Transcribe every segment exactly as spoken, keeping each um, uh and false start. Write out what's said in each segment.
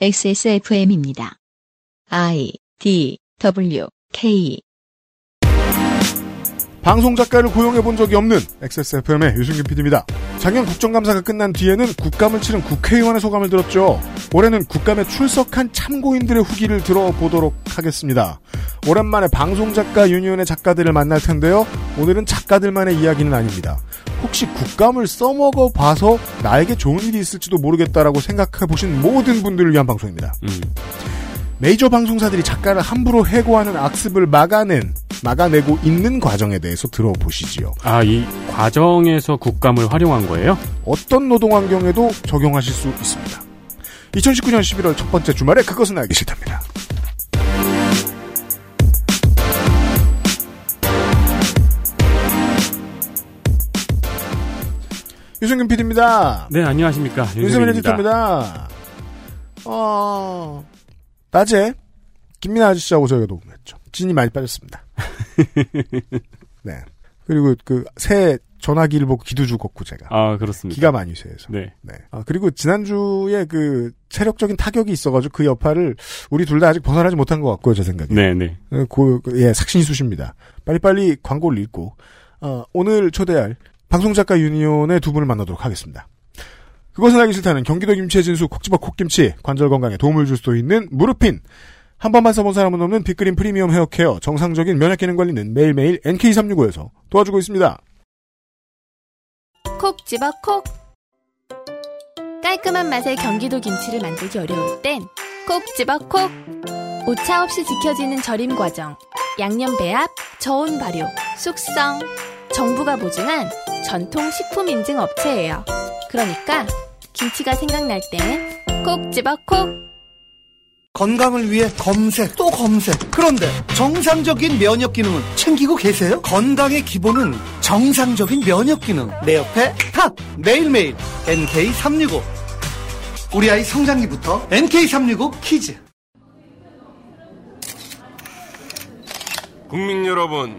엑스에스에프엠입니다. I, D, W, K. 방송작가를 고용해본 적이 없는 엑스에스에프엠의 유승균 피디입니다. 작년 국정감사가 끝난 뒤에는 국감을 치른 국회의원의 소감을 들었죠. 올해는 국감에 출석한 참고인들의 후기를 들어보도록 하겠습니다. 오랜만에 방송작가유니온의 작가들을 만날 텐데요. 오늘은 작가들만의 이야기는 아닙니다. 혹시 국감을 써먹어봐서 나에게 좋은 일이 있을지도 모르겠다라고 생각해보신 모든 분들을 위한 방송입니다. 음. 메이저 방송사들이 작가를 함부로 해고하는 악습을 막아낸, 막아내고 있는 과정에 대해서 들어보시지요. 아, 이 과정에서 국감을 활용한 거예요? 어떤 노동 환경에도 적용하실 수 있습니다. 이천십구 년 십일월 첫 번째 주말에 그것은 알기 싫답니다. 유승균 피디입니다. 네, 안녕하십니까. 윤세민 에디터입니다. 어... 낮에 김민아 아저씨하고 저희가 녹음했죠. 진이 많이 빠졌습니다. 네. 그리고 그 새 전화기를 보고 기도 죽었고 제가. 아, 그렇습니다. 기가 많이 쇠해서. 네. 네. 아, 그리고 지난주에 그 체력적인 타격이 있어가지고 그 여파를 우리 둘 다 아직 벗어나지 못한 것 같고요, 제 생각에. 네네. 그, 그, 예, 삭신이 쑤십니다. 빨리빨리 광고를 읽고, 어, 오늘 초대할 방송작가 유니온의 두 분을 만나도록 하겠습니다. 그것은 알기 싫다는 경기도 김치의 진수 콕집어 콕김치, 관절 건강에 도움을 줄 수 있는 무르핀, 한 번만 써본 사람은 없는 빅그린 프리미엄 헤어케어, 정상적인 면역기능 관리는 매일매일 엔케이 삼육오에서 도와주고 있습니다. 콕집어 콕. 깔끔한 맛의 경기도 김치를 만들기 어려울 땐 콕집어 콕. 오차 없이 지켜지는 절임 과정, 양념 배합, 저온 발효, 숙성. 정부가 보증한 전통 식품 인증 업체예요. 그러니까 김치가 생각날 땐 콕 집어 콕. 건강을 위해 검색 또 검색. 그런데 정상적인 면역 기능은 챙기고 계세요? 건강의 기본은 정상적인 면역 기능. 내 옆에 탁! 매일매일 엔케이 삼육오. 우리 아이 성장기부터 엔케이 삼육오 키즈. 국민 여러분,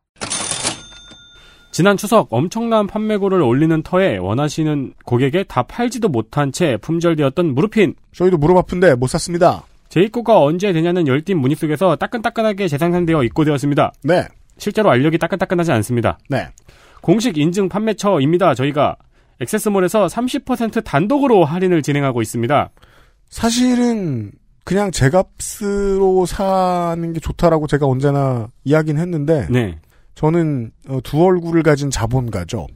지난 추석 엄청난 판매고를 올리는 터에 원하시는 고객에 다 팔지도 못한 채 품절되었던 무르핀. 저희도 무릎 아픈데 못 샀습니다. 제 입고가 언제 되냐는 열띤 문의 속에서 따끈따끈하게 재생산되어 입고되었습니다. 네. 실제로 알력이 따끈따끈하지 않습니다. 네. 공식 인증 판매처입니다. 저희가 액세스몰에서 삼십 퍼센트 단독으로 할인을 진행하고 있습니다. 사실은 그냥 제 값으로 사는 게 좋다라고 제가 언제나 이야기는 했는데. 네. 저는 두 얼굴을 가진 자본가죠.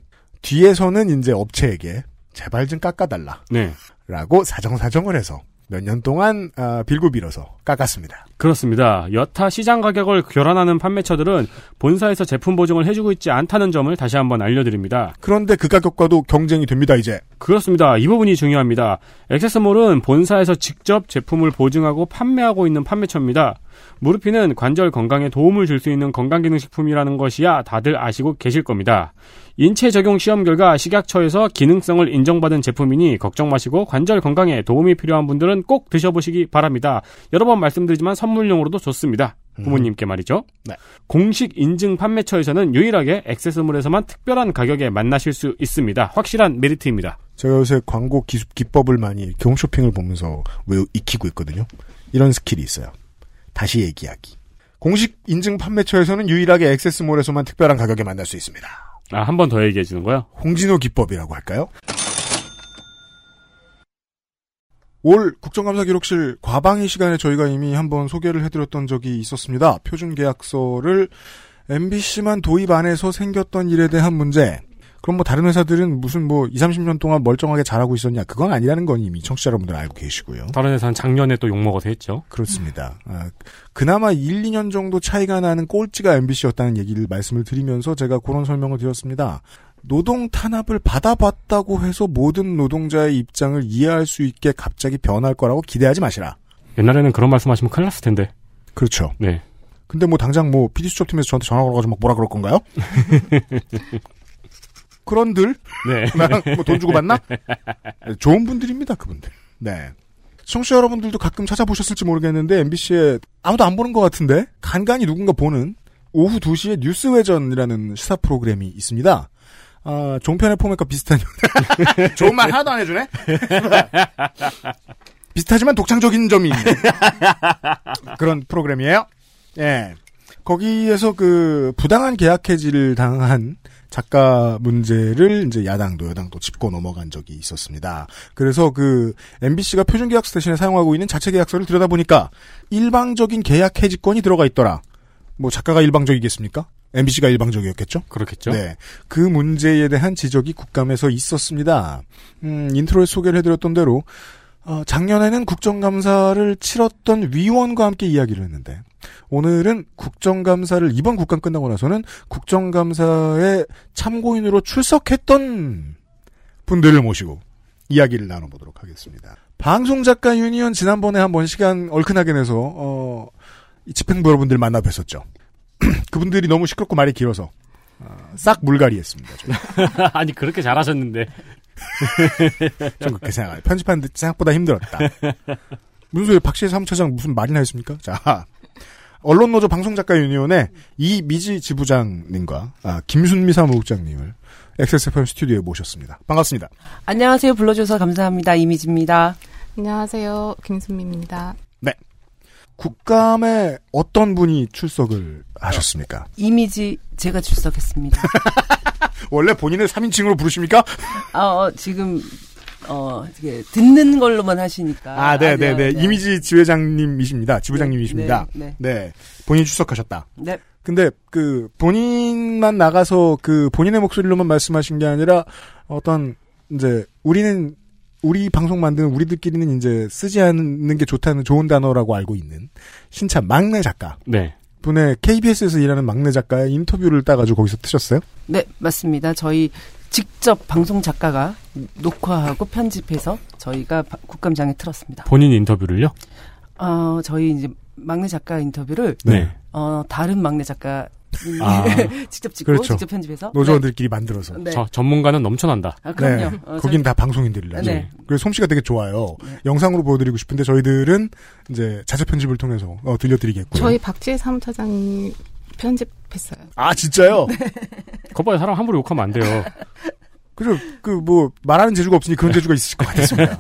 뒤에서는 이제 업체에게 제발 좀 깎아달라. 네. 라고 사정사정을 해서 몇 년 동안 빌고 빌어서 깎았습니다. 그렇습니다. 여타 시장 가격을 결환하는 판매처들은 본사에서 제품 보증을 해주고 있지 않다는 점을 다시 한번 알려드립니다. 그런데 그 가격과도 경쟁이 됩니다, 이제. 그렇습니다. 이 부분이 중요합니다. 액세스몰은 본사에서 직접 제품을 보증하고 판매하고 있는 판매처입니다. 무르핀은 관절 건강에 도움을 줄 수 있는 건강기능식품이라는 것이야 다들 아시고 계실 겁니다. 인체 적용 시험 결과 식약처에서 기능성을 인정받은 제품이니 걱정 마시고 관절 건강에 도움이 필요한 분들은 꼭 드셔보시기 바랍니다. 여러 번 말씀드리지만 선물용으로도 좋습니다. 부모님께 말이죠. 네. 공식 인증 판매처에서는 유일하게 액세스몰에서만 특별한 가격에 만나실 수 있습니다. 확실한 메리트입니다. 제가 요새 광고 기습 기법을 많이 홈쇼핑을 보면서 외우 익히고 있거든요. 이런 스킬이 있어요. 다시 얘기하기. 공식 인증 판매처에서는 유일하게 액세스몰에서만 특별한 가격에 만날 수 있습니다. 아, 한 번 더 얘기해 주는 거요? 홍진호 기법이라고 할까요? 올 국정감사기록실 과방위 시간에 저희가 이미 한번 소개를 해드렸던 적이 있었습니다. 표준계약서를 엠비씨만 도입 안 해서 생겼던 일에 대한 문제. 그럼 뭐 다른 회사들은 무슨 뭐 이삼십 년 동안 멀쩡하게 잘하고 있었냐. 그건 아니라는 건 이미 청취자 여러분들 알고 계시고요. 다른 회사는 작년에 또 욕먹어서 했죠. 그렇습니다. 아, 그나마 일, 이 년 정도 차이가 나는 꼴찌가 엠비씨였다는 얘기를 말씀을 드리면서 제가 그런 설명을 드렸습니다. 노동 탄압을 받아봤다고 해서 모든 노동자의 입장을 이해할 수 있게 갑자기 변할 거라고 기대하지 마시라. 옛날에는 그런 말씀하시면 큰일 났을 텐데. 그렇죠. 네. 근데 뭐 당장 뭐 피디 수첩팀에서 저한테 전화 걸어가지고 막 뭐라 그럴 건가요? 그런들? 네. 나랑 뭐 돈 주고 봤나? 좋은 분들입니다, 그분들. 네. 청취자 여러분들도 가끔 찾아보셨을지 모르겠는데 엠비씨에 아무도 안 보는 것 같은데 간간이 누군가 보는 오후 두 시에 뉴스외전이라는 시사 프로그램이 있습니다. 아, 종편의 포맷과 비슷한 좋은 말 하나도 안 해주네? 비슷하지만 독창적인 점이 있는 그런 프로그램이에요. 예. 거기에서 그 부당한 계약 해지를 당한 작가 문제를 이제 야당도 여당도 짚고 넘어간 적이 있었습니다. 그래서 그 엠비씨가 표준 계약서 대신에 사용하고 있는 자체 계약서를 들여다보니까 일방적인 계약 해지권이 들어가 있더라. 뭐 작가가 일방적이겠습니까? 엠비씨가 일방적이었겠죠? 그렇겠죠. 네. 그 문제에 대한 지적이 국감에서 있었습니다. 음, 인트로에 소개를 해드렸던 대로 어, 작년에는 국정감사를 치렀던 위원과 함께 이야기를 했는데 오늘은 국정감사를 이번 국감 끝나고 나서는 국정감사에 참고인으로 출석했던 분들을 모시고 이야기를 나눠보도록 하겠습니다. 방송작가 유니온 지난번에 한번 시간 얼큰하게 내서 어, 이 집행부 여러분들 만나 뵀었죠. 그분들이 너무 시끄럽고 말이 길어서 어, 싹 물갈이했습니다. 아니 그렇게 잘하셨는데 좀 그렇게 생각해요. 편집하는데 생각보다 힘들었다. 무슨 소리 박시혜 사무처장 무슨 말이나 했습니까? 자, 언론노조 방송작가유니온의 이미지 지부장님과 아, 김순미 사무국장님을 엑스에스에프엠 스튜디오에 모셨습니다. 반갑습니다. 안녕하세요. 불러줘서 감사합니다. 이미지입니다. 안녕하세요. 김순미입니다. 네. 국감에 어떤 분이 출석을 하셨습니까? 이미지 제가 출석했습니다. 원래 본인을 삼인칭으로 부르십니까? 어, 지금 어, 이게 듣는 걸로만 하시니까. 아, 네, 네, 네. 이미지 지회장님이십니다. 지부장님이십니다. 네, 네. 네. 본인이 출석하셨다. 네. 근데 그 본인만 나가서 그 본인의 목소리로만 말씀하신 게 아니라 어떤 이제 우리는 우리 방송 만드는 우리들끼리는 이제 쓰지 않는 게 좋다는 좋은 단어라고 알고 있는 신참 막내 작가. 네. 분의 케이비에스에서 일하는 막내 작가의 인터뷰를 따가지고 거기서 트셨어요? 네, 맞습니다. 저희 직접 방송 작가가 녹화하고 편집해서 저희가 국감장에 틀었습니다. 본인 인터뷰를요? 어, 저희 이제 막내 작가 인터뷰를 네. 어, 다른 막내 작가 아. 직접 찍고 그렇죠. 직접 편집해서 노조원들끼리 네. 만들어서 네. 저, 전문가는 넘쳐난다. 아, 그럼요. 네. 어, 거긴 저희... 다 방송인들이라. 네. 그래서 솜씨가 되게 좋아요. 네. 영상으로 보여드리고 싶은데 저희들은 이제 자체 편집을 통해서 어, 들려드리겠고요. 저희 박지혜 사무처장이 편집했어요. 아 진짜요? 네. 거봐요 사람 함부로 욕하면 안 돼요. 그죠? 그 뭐 말하는 재주가 없으니 그런 재주가 있으실 것 같습니다.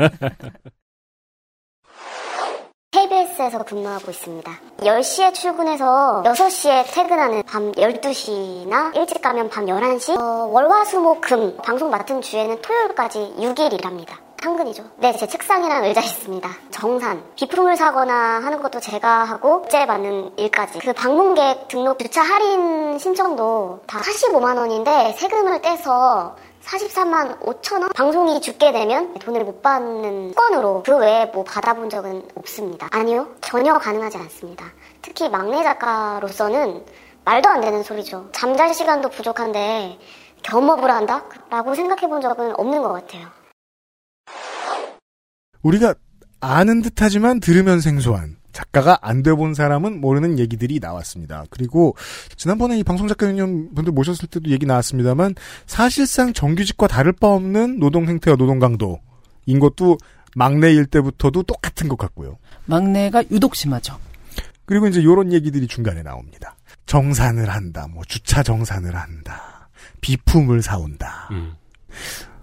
케이비에스에서 근무하고 있습니다. 열 시에 출근해서 여섯 시에 퇴근하는 밤 열두 시나 일찍 가면 밤 열한 시 어, 월화수목금 방송 맡은 주에는 토요일까지 육 일 일합니다. 한근이죠. 네, 제 책상이랑 의자 있습니다. 정산, 비품을 사거나 하는 것도 제가 하고 국제 받는 일까지. 그 방문객 등록 주차 할인 신청도 다 사십오만 원인데 세금을 떼서 사십삼만 오천 원? 방송이 죽게 되면 돈을 못 받는 건으로 그 외에 뭐 받아본 적은 없습니다. 아니요. 전혀 가능하지 않습니다. 특히 막내 작가로서는 말도 안 되는 소리죠. 잠잘 시간도 부족한데 겸업을 한다? 라고 생각해 본 적은 없는 것 같아요. 우리가 아는 듯하지만 들으면 생소한 작가가 안 돼본 사람은 모르는 얘기들이 나왔습니다. 그리고 지난번에 이 방송작가유니온 분들 모셨을 때도 얘기 나왔습니다만 사실상 정규직과 다를 바 없는 노동 행태와 노동 강도인 것도 막내일 때부터도 똑같은 것 같고요. 막내가 유독 심하죠. 그리고 이제 이런 얘기들이 중간에 나옵니다. 정산을 한다. 뭐 주차 정산을 한다. 비품을 사온다. 음.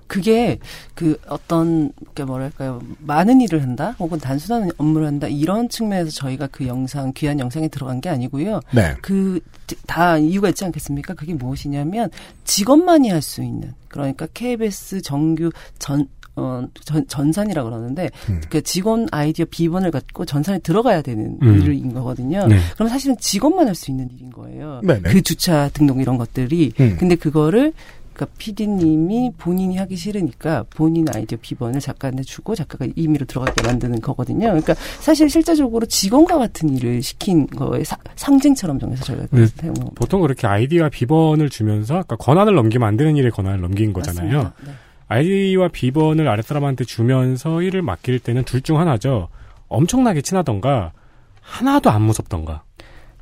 그게 그 어떤 게 뭐랄까요 많은 일을 한다 혹은 단순한 업무를 한다 이런 측면에서 저희가 그 영상 귀한 영상에 들어간 게 아니고요. 네. 그 다 이유가 있지 않겠습니까? 그게 무엇이냐면 직원만이 할 수 있는 그러니까 케이비에스 정규 전 어, 전, 전산이라고 그러는데, 음. 그 직원 아이디어 비번을 갖고 전산에 들어가야 되는 음. 일인 거거든요. 네. 그럼 사실은 직원만 할 수 있는 일인 거예요. 네네. 그 주차 등록 이런 것들이. 음. 근데 그거를 그러니까 피디님이 본인이 하기 싫으니까 본인 아이디어 비번을 작가한테 주고 작가가 임의로 들어가게 만드는 거거든요. 그러니까 사실 실제적으로 직원과 같은 일을 시킨 거에 사, 상징처럼 정해서 저희가 사용한 겁니다. 보통 그렇게 아이디와 비번을 주면서 그러니까 권한을 넘기면 안 되는 일에 권한을 넘긴 거잖아요. 네. 아이디와 비번을 아랫사람한테 주면서 일을 맡길 때는 둘 중 하나죠. 엄청나게 친하던가 하나도 안 무섭던가.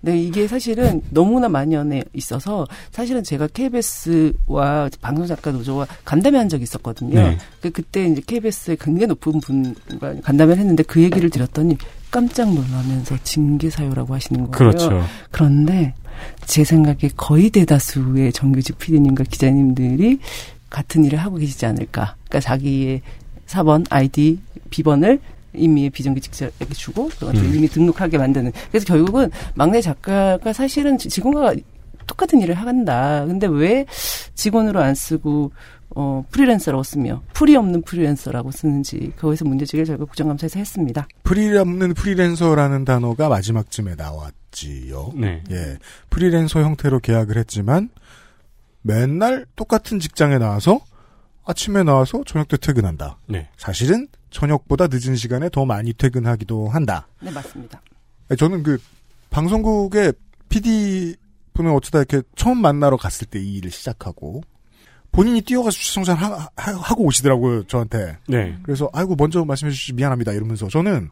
네, 이게 사실은 너무나 만연해 있어서 사실은 제가 케이비에스와 방송작가 노조와 간담회 한 적이 있었거든요. 네. 그, 그때 이제 케이비에스의 굉장히 높은 분과 간담회를 했는데 그 얘기를 드렸더니 깜짝 놀라면서 징계사유라고 하시는 거예요. 그렇죠. 그런데 제 생각에 거의 대다수의 정규직 피디님과 기자님들이 같은 일을 하고 계시지 않을까. 그러니까 자기의 사 번 아이디 비번을 임의의 비정규직자에게 주고 그것도 음. 임의 등록하게 만드는. 그래서 결국은 막내 작가가 사실은 직원과 똑같은 일을 한다. 근데 왜 직원으로 안 쓰고 어, 프리랜서라고 쓰며 풀이 없는 프리랜서라고 쓰는지 그거에서 문제제기를 저희가 국정감사에서 했습니다. 풀이 없는 프리랜서라는 단어가 마지막쯤에 나왔지요. 네. 예, 프리랜서 형태로 계약을 했지만 맨날 똑같은 직장에 나와서 아침에 나와서 저녁 때 퇴근한다. 네. 사실은 저녁보다 늦은 시간에 더 많이 퇴근하기도 한다. 네, 맞습니다. 저는 그 방송국의 피디 분을 어쩌다 이렇게 처음 만나러 갔을 때 이 일을 시작하고 본인이 뛰어가서 시청자를 하, 하, 하고 오시더라고요, 저한테. 네. 그래서 아이고 먼저 말씀해 주시지 미안합니다 이러면서 저는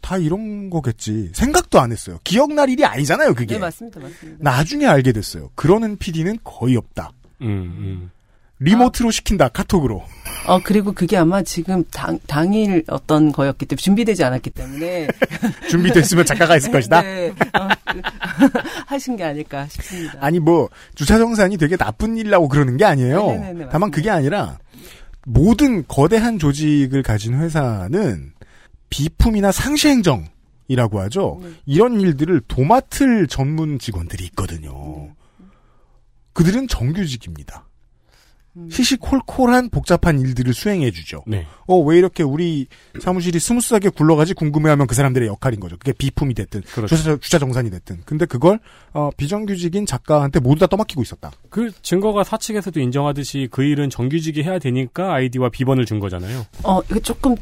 다 이런 거겠지 생각도 안 했어요. 기억날 일이 아니잖아요, 그게. 네, 맞습니다, 맞습니다. 나중에 알게 됐어요. 그러는 피디는 거의 없다. 음. 음. 리모트로 아. 시킨다, 카톡으로. 어, 그리고 그게 아마 지금 당, 당일 어떤 거였기 때문에, 준비되지 않았기 때문에. 준비됐으면 작가가 있을 것이다? 네. 어, 하신 게 아닐까 싶습니다. 아니, 뭐, 주차정산이 되게 나쁜 일이라고 그러는 게 아니에요. 네네네, 다만 그게 아니라, 모든 거대한 조직을 가진 회사는 비품이나 상시행정이라고 하죠. 네. 이런 일들을 도맡을 전문 직원들이 있거든요. 그들은 정규직입니다. 시시콜콜한 복잡한 일들을 수행해주죠. 네. 어, 왜 이렇게 우리 사무실이 스무스하게 굴러가지 궁금해하면 그 사람들의 역할인 거죠. 그게 비품이 됐든 그렇죠. 주차, 주차정산이 됐든. 근데 그걸 어, 비정규직인 작가한테 모두 다 떠맡기고 있었다. 그 증거가 사측에서도 인정하듯이 그 일은 정규직이 해야 되니까 아이디와 비번을 준 거잖아요. 어, 이거 조금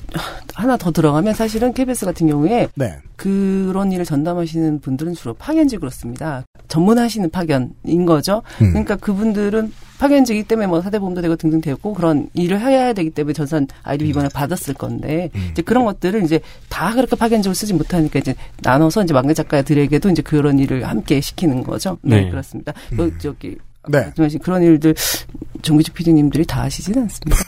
하나 더 들어가면 사실은 케이비에스 같은 경우에 네. 그런 일을 전담하시는 분들은 주로 파견직으로 씁니다. 전문하시는 파견인 거죠. 음. 그러니까 그분들은 파견직이기 때문에 뭐 사대보험도 되고 등등 되고 그런 일을 해야 되기 때문에 전산 아이디 비번을 받았을 건데 음. 이제 그런 것들을 이제 다 그렇게 파견적으로 쓰지 못하니까 이제 나눠서 이제 막내 작가들에게도 이제 그런 일을 함께 시키는 거죠. 네, 네. 그렇습니다. 음. 그 저기 네. 그런 일들 정규직 피디님들이 다 하시진 않습니다.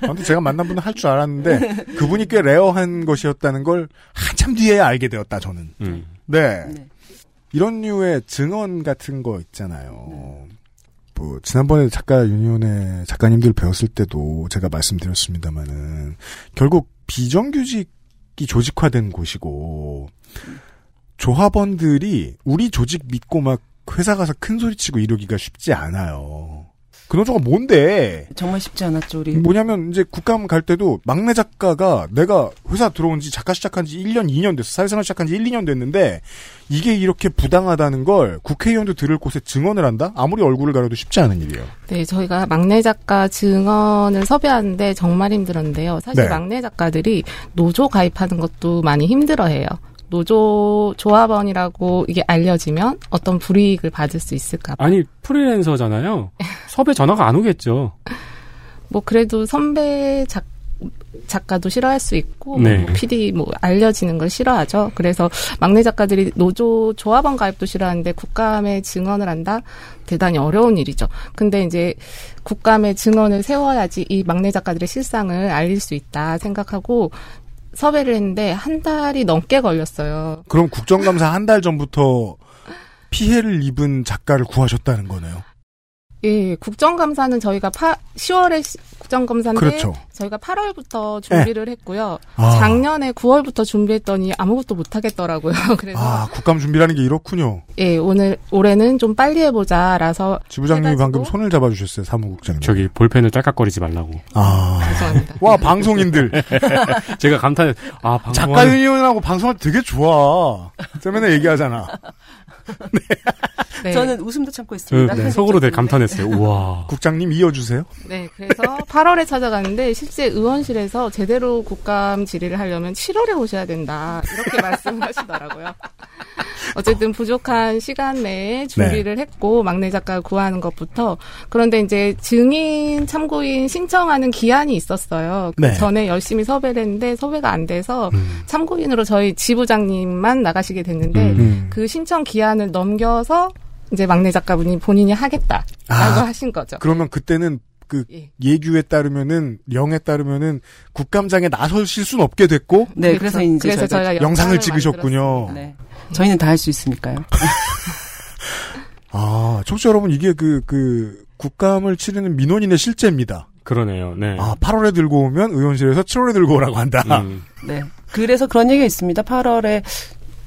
아무튼 제가 만난 분은 할 줄 알았는데 그분이 꽤 레어한 것이었다는 걸 한참 뒤에 알게 되었다 저는. 음. 네. 네. 이런 류의 증언 같은 거 있잖아요. 네. 뭐 지난번에 작가 유니온의 작가님들 배웠을 때도 제가 말씀드렸습니다만은 결국 비정규직이 조직화된 곳이고 조합원들이 우리 조직 믿고 막 회사 가서 큰 소리치고 이러기가 쉽지 않아요. 그 노조가 뭔데? 정말 쉽지 않았죠, 우리. 뭐냐면 이제 국감 갈 때도 막내 작가가 내가 회사 들어온 지 작가 시작한 지 일 년, 이 년 됐어. 사회생활 시작한 지 일, 이 년 됐는데 이게 이렇게 부당하다는 걸 국회의원도 들을 곳에 증언을 한다? 아무리 얼굴을 가려도 쉽지 않은 일이에요. 네, 저희가 막내 작가 증언을 섭외하는데 정말 힘들었는데요. 사실 네. 막내 작가들이 노조 가입하는 것도 많이 힘들어해요. 노조 조합원이라고 이게 알려지면 어떤 불이익을 받을 수 있을까 봐. 아니 프리랜서잖아요. 섭외 전화가 안 오겠죠. 뭐 그래도 선배 작, 작가도 싫어할 수 있고 네. 뭐 피디 뭐 알려지는 걸 싫어하죠. 그래서 막내 작가들이 노조 조합원 가입도 싫어하는데 국감에 증언을 한다? 대단히 어려운 일이죠. 근데 이제 국감에 증언을 세워야지 이 막내 작가들의 실상을 알릴 수 있다 생각하고 섭외를 했는데 한 달이 넘게 걸렸어요. 그럼 국정감사 한 달 전부터 피해를 입은 작가를 구하셨다는 거네요. 예, 국정감사는 저희가 파, 시월에 시, 국정감사인데 그렇죠. 저희가 팔월부터 준비를 네. 했고요. 아. 작년에 구월부터 준비했더니 아무것도 못하겠더라고요. 그래서 아, 국감 준비라는 게 이렇군요. 예, 오늘 올해는 좀 빨리 해보자라서 지부장님이 해가지고. 방금 손을 잡아주셨어요, 사무국장님. 저기 볼펜을 딸깍거리지 말라고. 아, 죄송합니다. 와, 방송인들. 제가 감탄. 아, 방송. 작가 유니온하고 방송할 때 되게 좋아. 저 맨날 얘기하잖아. 네. 저는 웃음도 참고 있습니다. 네. 속으로 되게 감탄했어요. 우와. 국장님 이어주세요. 네, 그래서 팔월에 찾아갔는데 실제 의원실에서 제대로 국감 질의를 하려면 칠월에 오셔야 된다. 이렇게 말씀하시더라고요. 어쨌든 부족한 시간 내에 준비를 네. 했고 막내 작가 구하는 것부터. 그런데 이제 증인 참고인 신청하는 기한이 있었어요. 네. 그 전에 열심히 섭외를 했는데 섭외가 안 돼서 음. 참고인으로 저희 지부장님만 나가시게 됐는데 음. 그 신청 기한을 넘겨서 이제 막내 작가분이 본인이 하겠다라고 아, 하신 거죠. 그러면 그때는 그 예. 예규에 따르면은 영에 따르면은 국감장에 나서실 수는 없게 됐고. 네, 그래서, 그래서 이제 그래서 저희가, 저희가 영상을 찍으셨군요. 네. 저희는 다 할 수 있으니까요. 아, 청취자 여러분, 이게 그, 그, 국감을 치르는 민원인의 실제입니다. 그러네요, 네. 아, 팔월에 들고 오면 의원실에서 칠월에 들고 오라고 한다. 음. 네. 그래서 그런 얘기가 있습니다. 팔월에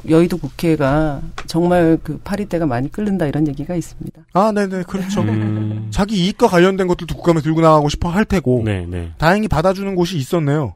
여의도 국회가 정말 그 파리대가 많이 끓는다 이런 얘기가 있습니다. 아, 네네, 그렇죠. 음. 자기 이익과 관련된 것들도 국감에 들고 나가고 싶어 할 테고. 네네. 다행히 받아주는 곳이 있었네요.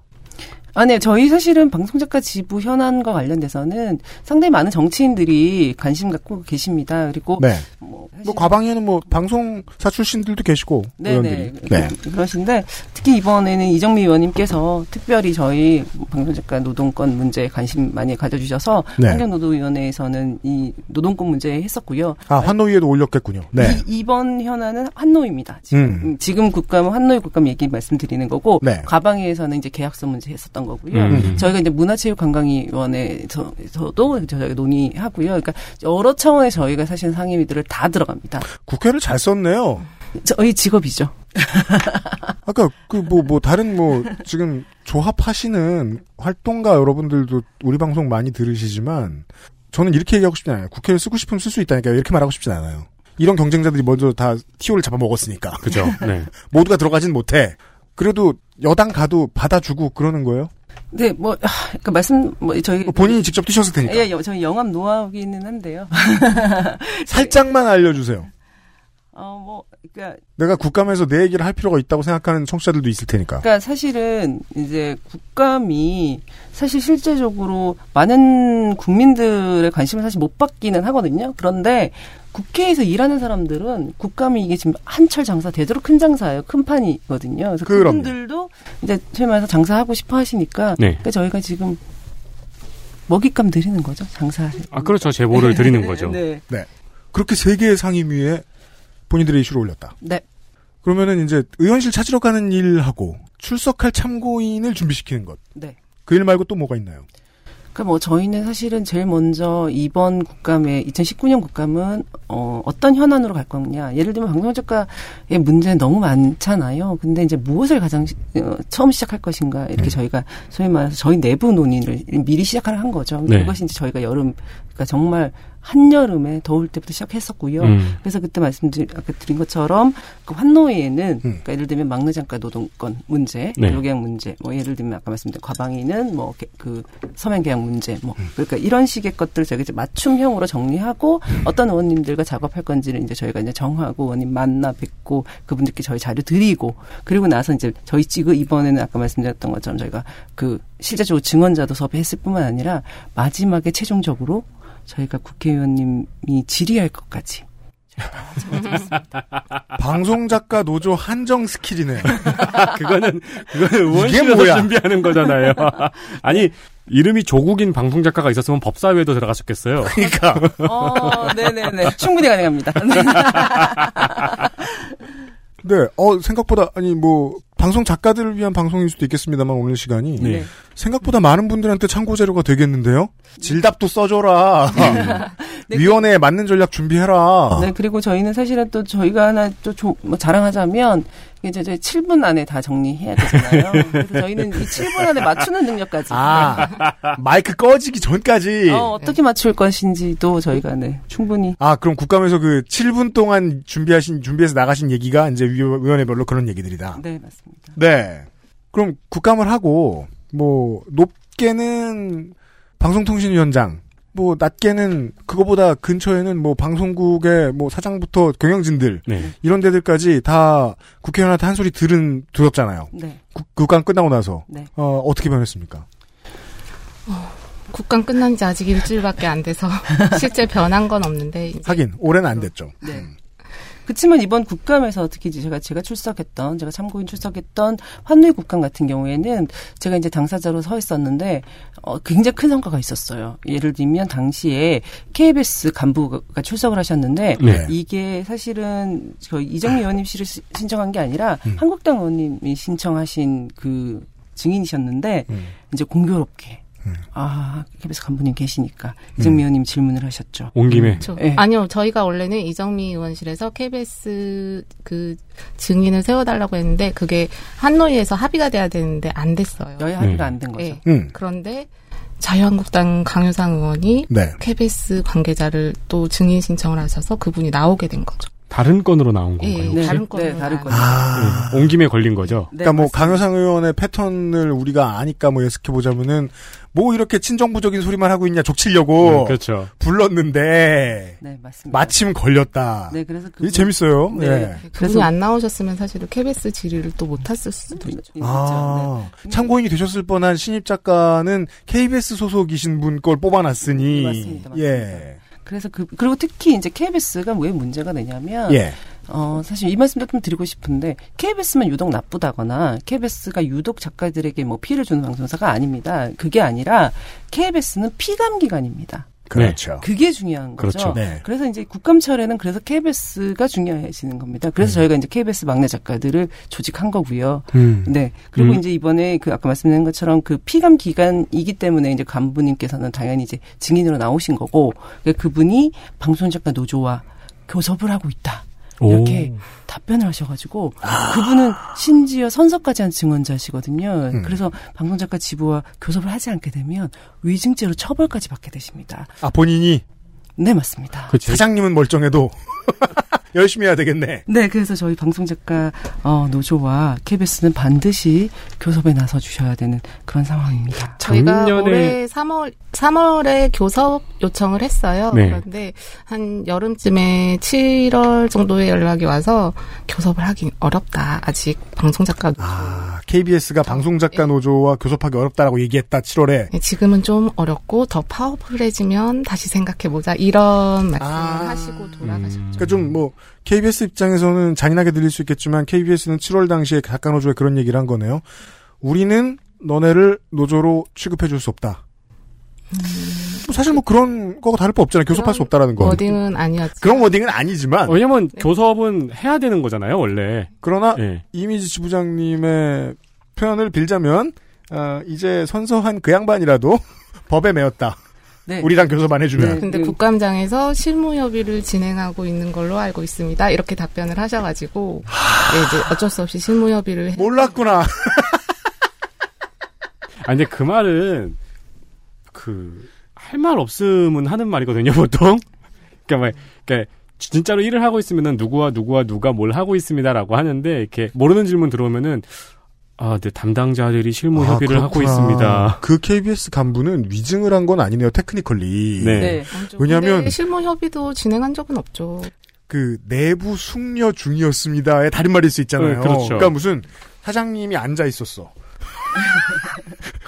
아, 네. 저희 사실은 방송작가 지부 현안과 관련돼서는 상당히 많은 정치인들이 관심 갖고 계십니다. 그리고 네. 뭐, 뭐 과방에는 뭐 방송사 출신들도 계시고 네네. 네. 그러신데 특히 이번에는 이정미 의원님께서 특별히 저희 방송작가 노동권 문제에 관심 많이 가져주셔서 네. 환경노동위원회에서는 이 노동권 문제 했었고요. 아, 환노위에도 올렸겠군요. 네. 이, 이번 현안은 환노입니다. 지금, 음. 지금 국감, 환노위 국감 얘기 말씀드리는 거고 네. 과방에서는 이제 계약서 문제 했었던 거고요. 음. 저희가 이제 문화체육관광위원회에서도 저희가 논의하고요. 그러니까 여러 차원의 저희가 사실 상임위들을 다 들어갑니다. 국회를 잘 썼네요. 저희 직업이죠. 아까 그 뭐 뭐 다른 뭐 지금 조합하시는 활동가 여러분들도 우리 방송 많이 들으시지만 저는 이렇게 얘기하고 싶지 않아요. 국회를 쓰고 싶으면 쓸 수 있다니까 이렇게 말하고 싶진 않아요. 이런 경쟁자들이 먼저 다 티오를 잡아먹었으니까. 그죠. 네. 모두가 들어가진 못해. 그래도 여당 가도 받아주고 그러는 거예요? 네, 뭐, 그러니까 말씀, 뭐, 저희. 본인이 직접 뛰셨을 테니까. 예, 저희 영업 노하우기는 한데요. 살짝만 알려주세요. 어, 뭐, 그러니까. 내가 국감에서 내 얘기를 할 필요가 있다고 생각하는 청취자들도 있을 테니까. 그러니까 사실은 이제 국감이 사실 실제적으로 많은 국민들의 관심을 사실 못 받기는 하거든요. 그런데 국회에서 일하는 사람들은 국감이 이게 지금 한철 장사, 대대로 큰 장사예요. 큰 판이거든요. 그래서 그분들도 이제 소위 말해서 장사하고 싶어 하시니까 네. 그러니까 저희가 지금 먹잇감 드리는 거죠. 장사. 아, 그렇죠. 제보를 네. 드리는 거죠. 네. 네. 그렇게 세 개의 상임위에 본인들의 이슈를 올렸다. 네. 그러면은 이제 의원실 찾으러 가는 일하고 출석할 참고인을 준비시키는 것. 네. 그 일 말고 또 뭐가 있나요? 그러니까 뭐 저희는 사실은 제일 먼저 이번 국감에 이천십구 년 국감은 어, 어떤 현안으로 갈 거냐. 예를 들면 방송작가의 문제는 너무 많잖아요. 근데 이제 무엇을 가장 어, 처음 시작할 것인가 이렇게 네. 저희가 소위 말해서 저희 내부 논의를 미리 시작을 한 거죠. 네. 그것이 이제 저희가 여름 그러니까 정말 한여름에 더울 때부터 시작했었고요. 음. 그래서 그때 말씀드린 아까 드린 것처럼 그 환노위에는 음. 그러니까 예를 들면 막내 작가 노동권 문제, 네. 노계약 문제, 뭐 예를 들면 아까 말씀드린 과방위는 뭐 그 서면 계약 문제, 뭐 음. 그러니까 이런 식의 것들을 저희가 이제 맞춤형으로 정리하고 음. 어떤 의원님들과 작업할 건지를 이제 저희가 이제 정하고 의원님 만나 뵙고 그분들께 저희 자료 드리고 그리고 나서 이제 저희 지금 이번에는 아까 말씀드렸던 것처럼 저희가 그 실제적으로 증언자도 섭외했을 뿐만 아니라 마지막에 최종적으로 저희가 국회의원님이 질의할 것까지. 방송작가 노조 한정 스킬이네요. 그거는, 그거는 의원실에서 준비하는 거잖아요. 아니, 이름이 조국인 방송작가가 있었으면 법사위에도 들어갔었겠어요. 그러니까. 어, 네네네. 충분히 가능합니다. 네, 어, 생각보다, 아니, 뭐, 방송 작가들을 위한 방송일 수도 있겠습니다만, 오늘 시간이. 네. 생각보다 많은 분들한테 참고자료가 되겠는데요? 질답도 써줘라. 네, 위원회에 맞는 전략 준비해라. 네, 그리고 저희는 사실은 또 저희가 하나 또 조, 뭐 자랑하자면, 이제 저희 칠 분 안에 다 정리해야 되잖아요. 그래서 저희는 이 칠 분 안에 맞추는 능력까지. 아, 마이크 꺼지기 전까지. 어, 어떻게 맞출 것인지도 저희가 네, 충분히. 아, 그럼 국감에서 그 칠 분 동안 준비하신, 준비해서 나가신 얘기가 이제 위원회별로 그런 얘기들이다. 네, 맞습니다. 네. 그럼 국감을 하고, 뭐, 높게는 방송통신위원장, 뭐, 낮게는 그거보다 근처에는 뭐, 방송국의 뭐, 사장부터 경영진들, 네. 이런 데들까지 다 국회의원한테 한 소리 들은, 들었잖아요. 네. 국, 국감 끝나고 나서, 네. 어, 어떻게 변했습니까? 어, 국감 끝난 지 아직 일주일밖에 안 돼서 실제 변한 건 없는데. 이제. 하긴 올해는 안 됐죠. 네. 음. 그렇지만 이번 국감에서 특히 제가 제가 출석했던 제가 참고인 출석했던 환노위 국감 같은 경우에는 제가 이제 당사자로 서 있었는데 어, 굉장히 큰 성과가 있었어요. 예를 들면 당시에 케이비에스 간부가 출석을 하셨는데 네. 이게 사실은 저희 이정미 의원님실을 신청한 게 아니라 음. 한국당 의원님이 신청하신 그 증인이셨는데 음. 이제 공교롭게. 아, 케이비에스 간부님 계시니까 이정미 음. 의원님 질문을 하셨죠. 온 김에. 그렇죠. 네. 아니요, 저희가 원래는 이정미 의원실에서 케이비에스 그 증인을 세워달라고 했는데 그게 한노위에서 합의가 돼야 되는데 안 됐어요. 여야 합의가 음. 안 된 거죠. 네. 음. 그런데 자유한국당 강효상 의원이 네. 케이비에스 관계자를 또 증인 신청을 하셔서 그분이 나오게 된 거죠. 다른 건으로 나온 건가요? 네, 다른 건으로. 네, 다른 건으로. 아. 네, 온 김에 걸린 거죠? 네, 그러니까 뭐 맞습니다. 강효상 의원의 패턴을 우리가 아니까 뭐 예측해보자면은 뭐 이렇게 친정부적인 소리만 하고 있냐 족치려고 네, 그렇죠. 불렀는데 네, 맞습니다. 마침 걸렸다. 네, 그래서 그게 재밌어요. 네, 네. 그분이 안 나오셨으면 사실은 케이비에스 질의를 또 못 탔을 수도 있죠. 아, 네. 참고인이 되셨을 뻔한 신입 작가는 케이비에스 소속이신 분 걸 뽑아놨으니 네, 맞습니다. 맞습니다. 예. 그래서 그 그리고 특히 이제 케이비에스가 왜 문제가 되냐면 예. 어 사실 이 말씀도 좀 드리고 싶은데 케이비에스만 유독 나쁘다거나 케이비에스가 유독 작가들에게 뭐 피해를 주는 방송사가 아닙니다. 그게 아니라 케이비에스는 피감 기관입니다. 그렇죠. 그게 중요한 거죠. 그렇죠. 네. 그래서 이제 국감철에는 그래서 케이비에스가 중요해지는 겁니다. 그래서 음. 저희가 이제 케이비에스 막내 작가들을 조직한 거고요. 음. 네. 그리고 음. 이제 이번에 그 아까 말씀드린 것처럼 그 피감 기간이기 때문에 이제 간부님께서는 당연히 이제 증인으로 나오신 거고 그러니까 그분이 방송 작가 노조와 교섭을 하고 있다. 이렇게 오. 답변을 하셔가지고 아. 그분은 심지어 선서까지 한 증언자시거든요. 음. 그래서 방송작가 지부와 교섭을 하지 않게 되면 위증죄로 처벌까지 받게 되십니다. 아 본인이? 네 맞습니다. 그치? 사장님은 멀쩡해도 열심히 해야 되겠네. 네 그래서 저희 방송작가 어, 노조와 케이비에스는 반드시 교섭에 나서 주셔야 되는 그런 상황입니다. 저희가 작년에... 올해 삼월, 삼월에 교섭 요청을 했어요. 네. 그런데 한 여름쯤에 칠월 정도에 연락이 와서 교섭을 하긴 어렵다. 아직 방송작가 아 케이비에스가 방송작가 노조와 교섭하기 어렵다라고 얘기했다. 칠월에. 네, 지금은 좀 어렵고 더 파워풀해지면 다시 생각해보자. 이런 말씀을 아. 하시고 돌아가셨죠. 음. 그러니까 좀 뭐 케이비에스 입장에서는 잔인하게 들릴 수 있겠지만 케이비에스는 칠월 당시에 작가 노조에 그런 얘기를 한 거네요. 우리는 너네를 노조로 취급해줄 수 없다. 음... 사실 뭐 그런 거가 다를 바 없잖아요. 교섭할 수 없다라는 거. 워딩은 아니었지. 그런 워딩은 아니지만. 왜냐면 네. 교섭은 해야 되는 거잖아요, 원래. 그러나 네. 이미지 지부장님의 표현을 빌자면 어, 이제 선서한 그 양반이라도 법에 매었다. 네. 우리랑 교섭 안 해주면. 네, 근데 국감장에서 실무협의를 진행하고 있는 걸로 알고 있습니다. 이렇게 답변을 하셔가지고 네, 이제 어쩔 수 없이 실무협의를. 했... 몰랐구나. 아니 근데 그 말은. 그, 할 말 없음은 하는 말이거든요, 보통? 그니까, 그니까, 진짜로 일을 하고 있으면은 누구와 누구와 누가 뭘 하고 있습니다라고 하는데, 이렇게, 모르는 질문 들어오면은, 아, 네, 담당자들이 실무 아, 협의를 그렇구나. 하고 있습니다. 그 케이비에스 간부는 위증을 한 건 아니네요, 테크니컬리. 네. 네. 왜냐면. 실무 협의도 진행한 적은 없죠. 그, 내부 숙려 중이었습니다의 다른 말일 수 있잖아요. 네, 그렇죠. 그니까 무슨, 사장님이 앉아 있었어.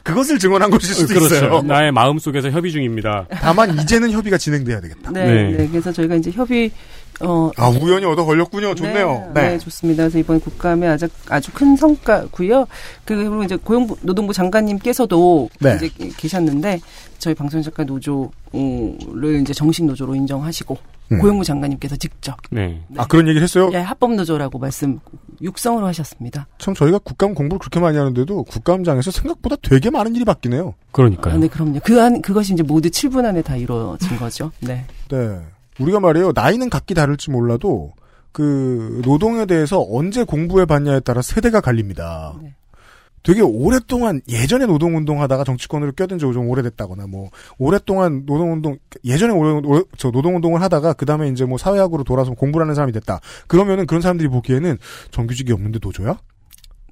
그것을 증언한 것일 수도 그렇죠. 있어요. 나의 마음속에서 협의 중입니다. 다만 이제는 협의가 진행돼야 되겠다. 네, 네. 네. 그래서 저희가 이제 협의 어, 아 우연히 얻어 걸렸군요. 좋네요. 네, 네. 네 좋습니다. 그래서 이번 국감에 아주 아주 큰 성과고요. 그리고 이제 고용부 노동부 장관님께서도 네. 이제 계셨는데 저희 방송작가 노조를 이제 정식 노조로 인정하시고 음. 고용부 장관님께서 직접 네. 네. 아 그런 얘기를 했어요? 네, 합법 노조라고 말씀 육성으로 하셨습니다. 참 저희가 국감 공부를 그렇게 많이 하는데도 국감장에서 생각보다 되게 많은 일이 바뀌네요. 그러니까요. 아, 네, 그럼요. 그 안 그것이 이제 모두 칠 분 안에 다 이루어진 거죠. 네. 네. 우리가 말이에요. 나이는 각기 다를지 몰라도 그 노동에 대해서 언제 공부해봤냐에 따라 세대가 갈립니다. 네. 되게 오랫동안 예전에 노동운동 하다가 정치권으로 껴든 지 좀 오래됐다거나 뭐 오랫동안 노동운동 예전에 오래, 오래, 저 노동운동을 하다가 그 다음에 이제 뭐 사회학으로 돌아서 공부를 하는 사람이 됐다. 그러면은 그런 사람들이 보기에는 정규직이 없는데 노조야?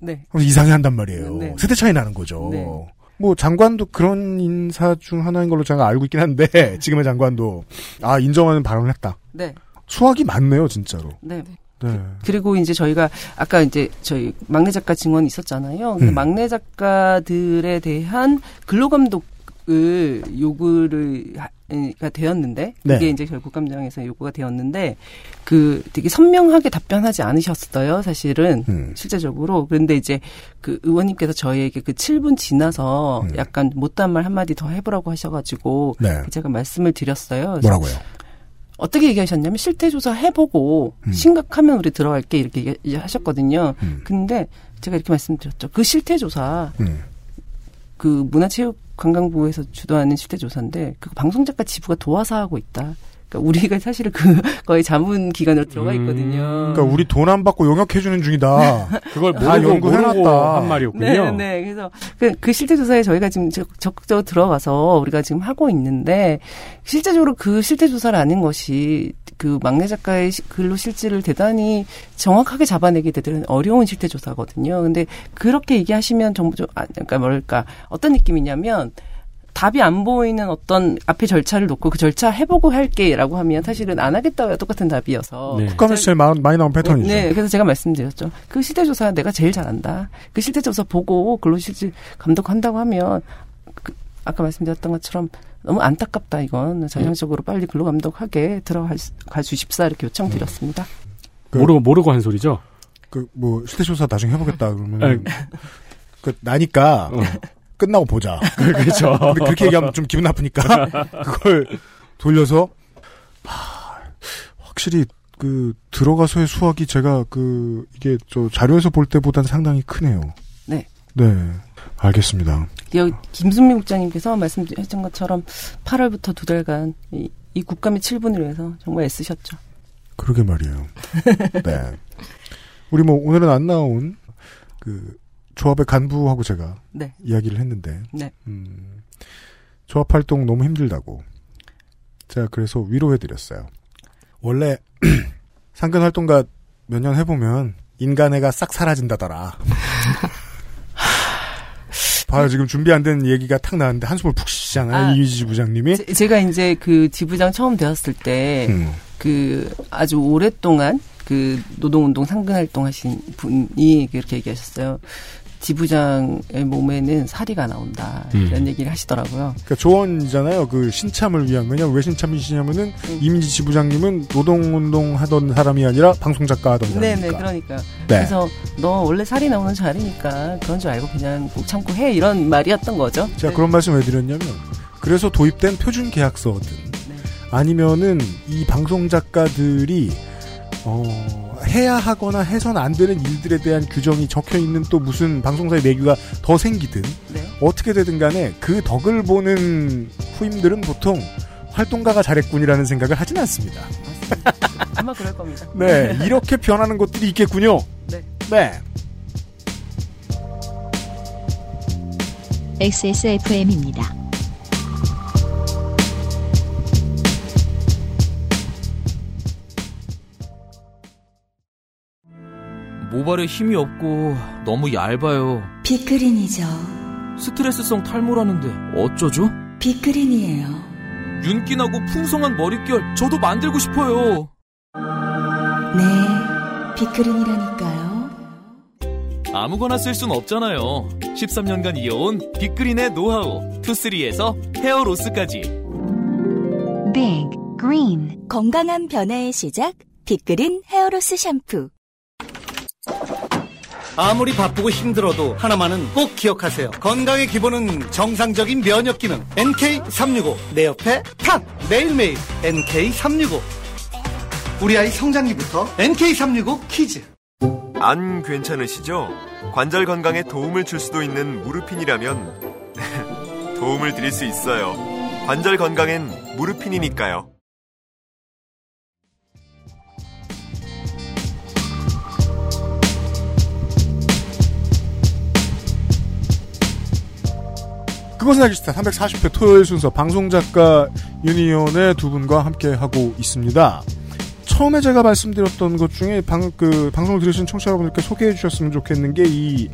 네. 이상해 한단 말이에요. 네. 세대 차이 나는 거죠. 네. 뭐 장관도 그런 인사 중 하나인 걸로 제가 알고 있긴 한데 지금의 장관도 아 인정하는 발언을 했다. 네. 수학이 많네요, 진짜로. 네. 네. 그리고 이제 저희가 아까 이제 저희 막내 작가 증언이 있었잖아요. 음. 막내 작가들에 대한 근로감독 감독을 요구를 가 되었는데 그게 네. 이제 결국 감정에서 요구가 되었는데 그 되게 선명하게 답변하지 않으셨어요 사실은 음. 실제적으로. 그런데 이제 그 의원님께서 저희에게 그 칠 분 지나서 음. 약간 못다한 말 한마디 더 해보라고 하셔가지고 네. 제가 말씀을 드렸어요. 뭐라고요? 어떻게 얘기하셨냐면 실태조사 해보고 음. 심각하면 우리 들어갈게 이렇게 하셨거든요. 음. 근데 제가 이렇게 말씀드렸죠. 그 실태조사 음. 그 문화체육관광부에서 주도하는 실태조사인데 그 방송작가 지부가 도와서 하고 있다. 그러니까 우리가 사실 그 거의 자문 기관으로 들어가 있거든요. 음, 그러니까 우리 돈 안 받고 용역해주는 중이다. 그걸 다 연구해놨다 한 말이었군요. 네, 네. 그래서 그, 그 실태조사에 저희가 지금 적극적으로 들어가서 우리가 지금 하고 있는데 실제적으로 그 실태조사를 아닌 것이 그 막내 작가의 글로 실질을 대단히 정확하게 잡아내기 되는 어려운 실태조사거든요. 근데 그렇게 얘기하시면 정부 좀 아, 그러니까 뭘까 어떤 느낌이냐면. 답이 안 보이는 어떤 앞에 절차를 놓고 그 절차 해보고 할게라고 하면 사실은 안 하겠다와 똑같은 답이어서. 네. 국감에서 제일 많이 나온 패턴이죠. 네. 그래서 제가 말씀드렸죠. 그 실태조사 내가 제일 잘한다. 그 실태조사 보고 근로실질 감독한다고 하면 그 아까 말씀드렸던 것처럼 너무 안타깝다 이건. 전형적으로 네. 빨리 근로감독하게 들어가 주십사 이렇게 요청드렸습니다. 그, 모르고 모르고 한 소리죠? 그 뭐 실태조사 나중에 해보겠다 그러면 그 나니까 어. 끝나고 보자. 그렇죠. 근데 그렇게 얘기하면 좀 기분 나쁘니까 그걸 돌려서 하, 확실히 그 들어가서의 수확이 제가 그 이게 저 자료에서 볼 때보다는 상당히 크네요. 네. 네. 알겠습니다. 여기 김순미 국장님께서 말씀하신 것처럼 팔월부터 두 달간 이, 이 국감의 칠 분을 위해서 정말 애쓰셨죠. 그러게 말이에요. 네. 우리 뭐 오늘은 안 나온 그. 조합의 간부하고 제가 네. 이야기를 했는데 네. 음, 조합 활동 너무 힘들다고 제가 그래서 위로해드렸어요. 원래 상근 활동가 몇 년 해보면 인간애가 싹 사라진다더라. 봐요. 지금 준비 안 된 얘기가 탁 나왔는데 한숨을 푹 쉬잖아요. 아, 이미지 지부장님이. 제, 제가 이제 그 지부장 처음 되었을 때 그 음. 아주 오랫동안 그 노동운동 상근 활동하신 분이 그렇게 얘기하셨어요. 지부장의 몸에는 사리가 나온다 이런 음. 얘기를 하시더라고요. 그러니까 조언이잖아요. 그 신참을 위한. 왜냐면 왜 신참이시냐면은 음. 이미지 지부장님은 노동운동 하던 사람이 아니라 방송작가 하던 사람이니까. 네네 그러니까. 네. 그래서 너 원래 살이 나오는 자리니까 그런 줄 알고 그냥 꼭 참고 해 이런 말이었던 거죠. 제가 네. 그런 말씀 왜 드렸냐면 그래서 도입된 표준계약서든 네. 아니면은 이 방송작가들이 어, 해야 하거나 해선 안 되는 일들에 대한 규정이 적혀 있는 또 무슨 방송사의 내규가 더 생기든 네. 어떻게 되든 간에 그 덕을 보는 후임들은 보통 활동가가 잘했군이라는 생각을 하진 않습니다. 맞습니다. 아마 그럴 겁니다. 네, 이렇게 변하는 것들이 있겠군요. 네. 네. 엑스에스에프엠입니다. 모발에 힘이 없고 너무 얇아요. 빅그린이죠. 스트레스성 탈모라는데 어쩌죠? 빅그린이에요. 윤기나고 풍성한 머릿결 저도 만들고 싶어요. 네, 빅그린이라니까요. 아무거나 쓸 순 없잖아요. 십삼 년간 이어온 빅그린의 노하우 투쓰리에서 헤어로스까지. 빅그린 건강한 변화의 시작 빅그린 헤어로스 샴푸. 아무리 바쁘고 힘들어도 하나만은 꼭 기억하세요. 건강의 기본은 정상적인 면역 기능 엔케이 삼백육십오. 내 옆에 탑. 매일매일 엔케이 삼백육십오. 우리 아이 성장기부터 엔케이 삼백육십오 키즈. 안 괜찮으시죠? 관절 건강에 도움을 줄 수도 있는 무르핀이라면 도움을 드릴 수 있어요. 관절 건강엔 무르핀이니까요. 그것은 알기 싫다. 삼백사십 회 토요일 순서 방송작가 유니온의 두 분과 함께하고 있습니다. 처음에 제가 말씀드렸던 것 중에 방, 그, 방송을 들으신 청취자 여러분들께 소개해 주셨으면 좋겠는 게 이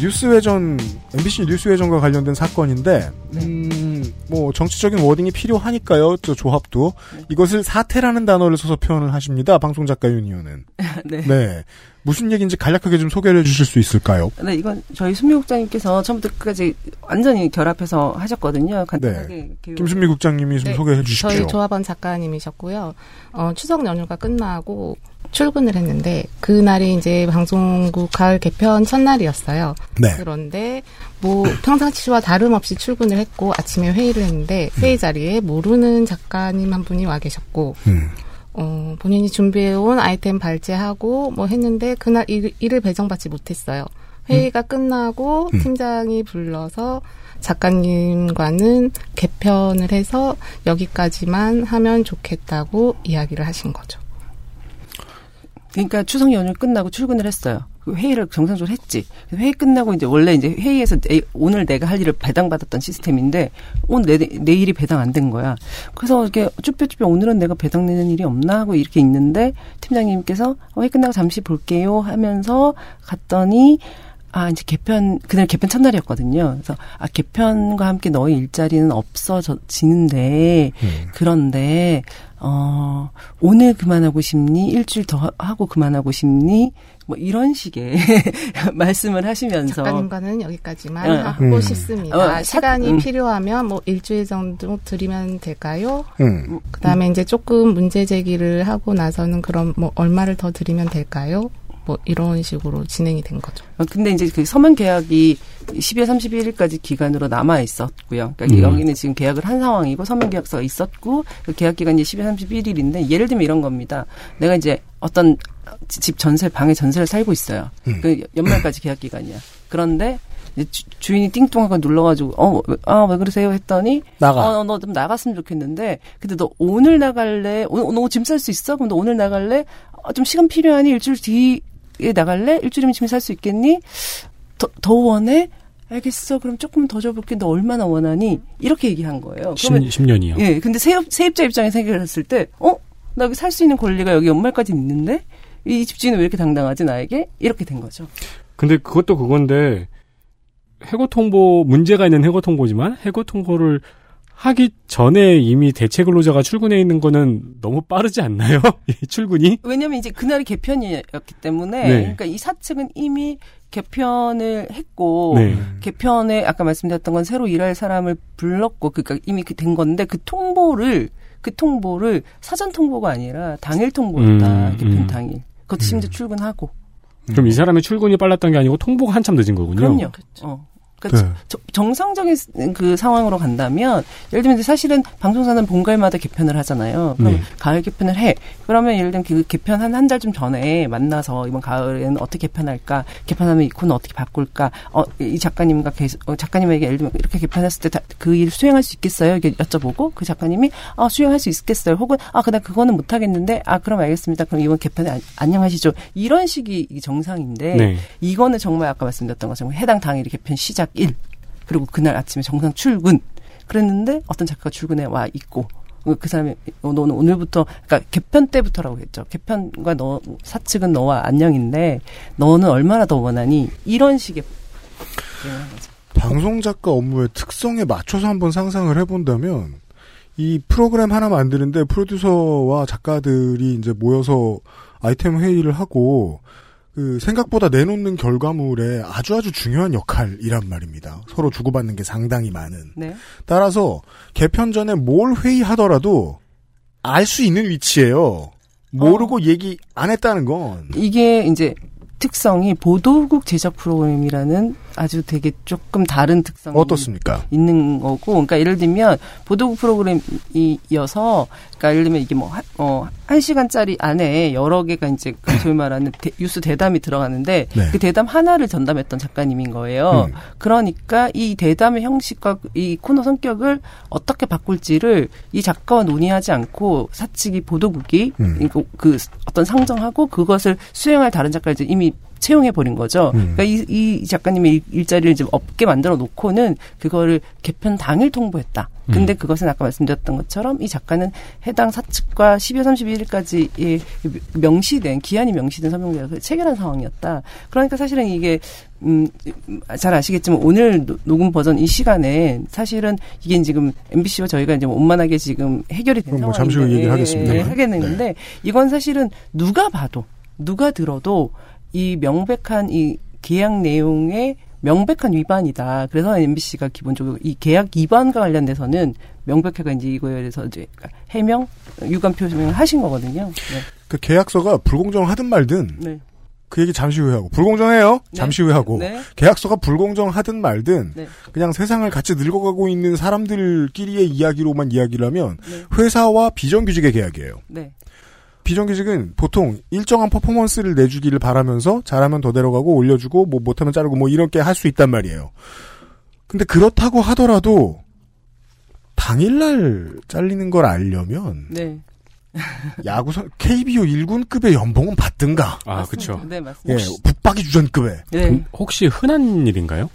뉴스외전, 엠비씨 뉴스외전과 관련된 사건인데 음, 뭐 정치적인 워딩이 필요하니까요. 저 조합도 네. 이것을 사태라는 단어를 써서 표현을 하십니다. 방송작가 유니온은. 네. 네. 무슨 얘기인지 간략하게 좀 소개를 해주실 수 있을까요? 네, 이건 저희 순미 국장님께서 처음부터 끝까지 완전히 결합해서 하셨거든요. 간단하게. 네. 김순미 국장님이 좀 네. 소개해 주십시오. 저희 조합원 작가님이셨고요. 어, 추석 연휴가 끝나고 출근을 했는데 그날이 이제 방송국 가을 개편 첫날이었어요. 네. 그런데 뭐 평상시와 다름없이 출근을 했고 아침에 회의를 했는데 회의 음. 자리에 모르는 작가님 한 분이 와 계셨고 음. 어, 본인이 준비해온 아이템 발제하고 뭐 했는데 그날 일, 일을 배정받지 못했어요. 회의가 음. 끝나고 음. 팀장이 불러서 작가님과는 개편을 해서 여기까지만 하면 좋겠다고 이야기를 하신 거죠. 그러니까 추석 연휴 끝나고 출근을 했어요. 회의를 정상적으로 했지. 회의 끝나고 이제 원래 이제 회의에서 내, 오늘 내가 할 일을 배당받았던 시스템인데 오늘 내, 내일이 배당 안 된 거야. 그래서 이렇게 쭈뼛쭈뼛 오늘은 내가 배당 내는 일이 없나 하고 이렇게 있는데 팀장님께서 회의 끝나고 잠시 볼게요 하면서 갔더니 아 이제 개편 그날 개편 첫날이었거든요. 그래서 아 개편과 함께 너의 일자리는 없어지는데 음. 그런데 어 오늘 그만하고 싶니? 일주일 더 하고 그만하고 싶니? 뭐 이런 식의 말씀을 하시면서 작가님과는 여기까지만 응. 하고 음. 싶습니다. 어, 시간이 응. 필요하면 뭐 일주일 정도 드리면 될까요? 응. 그다음에 응. 이제 조금 문제 제기를 하고 나서는 그럼 뭐 얼마를 더 드리면 될까요? 뭐 이런 식으로 진행이 된 거죠. 근데 이제 그 서면 계약이 십이월 삼십일일까지 기간으로 남아 있었고요. 그러니까 음. 여기는 지금 계약을 한 상황이고 서면 계약서가 있었고 그 계약 기간이 십이월 삼십일일인데 예를 들면 이런 겁니다. 내가 이제 어떤 집 전세 방에 전세를 살고 있어요. 음. 그 연말까지 계약 기간이야. 그런데 주, 주인이 띵뚱하고 눌러가지고 어, 아, 왜 그러세요 했더니 나가. 어, 너 좀 나갔으면 좋겠는데 근데 너 오늘 나갈래? 오늘 너 짐 쌀 수 있어? 그럼 너 오늘 나갈래? 어, 좀 시간 필요하니 일주일 뒤 예, 나갈래? 일주일이면 집에 살 수 있겠니? 더, 더 원해? 알겠어. 그럼 조금 더 줘볼게. 너 얼마나 원하니? 이렇게 얘기한 거예요. 십 년이요. 예. 근데 세입, 세입자 입장에 생각을 했을 때, 어? 나 여기 살 수 있는 권리가 여기 연말까지 있는데? 이 집주인은 왜 이렇게 당당하지, 나에게? 이렇게 된 거죠. 근데 그것도 그건데, 해고 통보, 문제가 있는 해고 통보지만, 해고 통보를 하기 전에 이미 대체 근로자가 출근해 있는 거는 너무 빠르지 않나요? 출근이? 왜냐면 이제 그날이 개편이었기 때문에 네. 그러니까 이 사측은 이미 개편을 했고 네. 개편에 아까 말씀드렸던 건 새로 일할 사람을 불렀고 그러니까 이미 된 건데 그 통보를 그 통보를 사전 통보가 아니라 당일 통보였다. 음, 개편 음. 당일. 그것도 심지어 음. 출근하고. 그럼 이 사람의 출근이 빨랐던 게 아니고 통보가 한참 늦은 거군요. 그럼요. 그렇죠. 어. 그러니까 네. 정상적인 그 상황으로 간다면 예를 들면 사실은 방송사는 봄가을마다 개편을 하잖아요. 그럼 네. 가을 개편을 해. 그러면 예를 들면 그 개편 한 한 달 좀 전에 만나서 이번 가을에는 어떻게 개편할까? 개편하면 이 코는 어떻게 바꿀까? 어, 이 작가님과 계속, 어, 작가님에게 예를 들면 이렇게 개편했을 때 그 일 수행할 수 있겠어요? 이렇게 여쭤보고 그 작가님이 아 수행할 수 있겠어요? 혹은 아 그날 그거는 못하겠는데 아 그럼 알겠습니다. 그럼 이번 개편에 아, 안녕하시죠. 이런 식이 정상인데 네. 이거는 정말 아까 말씀드렸던 것처럼 해당 당일이 개편 시작. 일 그리고 그날 아침에 정상 출근 그랬는데 어떤 작가가 출근해 와 있고 그 사람이 너는 오늘부터 그러니까 개편 때부터라고 했죠. 개편과 너 사측은 너와 안녕인데 너는 얼마나 더 원하니 이런 식의 방송 작가 업무의 특성에 맞춰서 한번 상상을 해본다면 이 프로그램 하나 만드는데 프로듀서와 작가들이 이제 모여서 아이템 회의를 하고. 그 생각보다 내놓는 결과물에 아주 아주 중요한 역할이란 말입니다. 서로 주고받는 게 상당히 많은. 네. 따라서 개편 전에 뭘 회의하더라도 알 수 있는 위치예요. 모르고 어. 얘기 안 했다는 건. 이게 이제 특성이 보도국 제작 프로그램이라는 아주 되게 조금 다른 특성이 어떻습니까? 있는 거고, 그러니까 예를 들면 보도국 프로그램이어서, 그러니까 예를 들면 이게 뭐 한 어, 시간짜리 안에 여러 개가 이제 소위 말하는 대, 뉴스 대담이 들어가는데 네. 그 대담 하나를 전담했던 작가님인 거예요. 음. 그러니까 이 대담의 형식과 이 코너 성격을 어떻게 바꿀지를 이 작가와 논의하지 않고 사측이 보도국이 음. 그, 그 어떤 상정하고 그것을 수행할 다른 작가를 이미 채용해버린 거죠. 음. 그러니까 이, 이 작가님의 일자리를 이제 없게 만들어 놓고는 그거를 개편 당일 통보했다. 근데 음. 그것은 아까 말씀드렸던 것처럼 이 작가는 해당 사측과 십이월 삼십일일까지 명시된, 기한이 명시된 서명계약을 체결한 상황이었다. 그러니까 사실은 이게 음, 잘 아시겠지만 오늘 노, 녹음 버전 이 시간에 사실은 이게 지금 엠비씨와 저희가 이제 원만하게 지금 해결이 된 상황인데 뭐 잠시 후 얘기를 하겠습니다. 하겠는데 네. 이건 사실은 누가 봐도 누가 들어도 이 명백한 이 계약 내용의 명백한 위반이다. 그래서 엠비씨가 기본적으로 이 계약 위반과 관련돼서는 명백하게 이제 이거에 대해서 이제 해명, 유감 표명을 하신 거거든요. 네. 그 계약서가 불공정하든 말든 네. 그 얘기 잠시 후에 하고 불공정해요. 네. 잠시 후에 하고 네. 계약서가 불공정하든 말든 네. 그냥 세상을 같이 늙어가고 있는 사람들끼리의 이야기로만 이야기를 하면 네. 회사와 비정규직의 계약이에요. 네. 비정규직은 보통 일정한 퍼포먼스를 내주기를 바라면서 잘하면 더 데려가고 올려주고 뭐 못하면 자르고 뭐 이렇게 할 수 있단 말이에요. 근데 그렇다고 하더라도 당일날 잘리는 걸 알려면 네. 야구선 케이비오 일군급의 연봉은 받든가. 아 그렇죠. 네 맞습니다. 예, 북박이 주전급의. 네. 혹시 흔한 일인가요?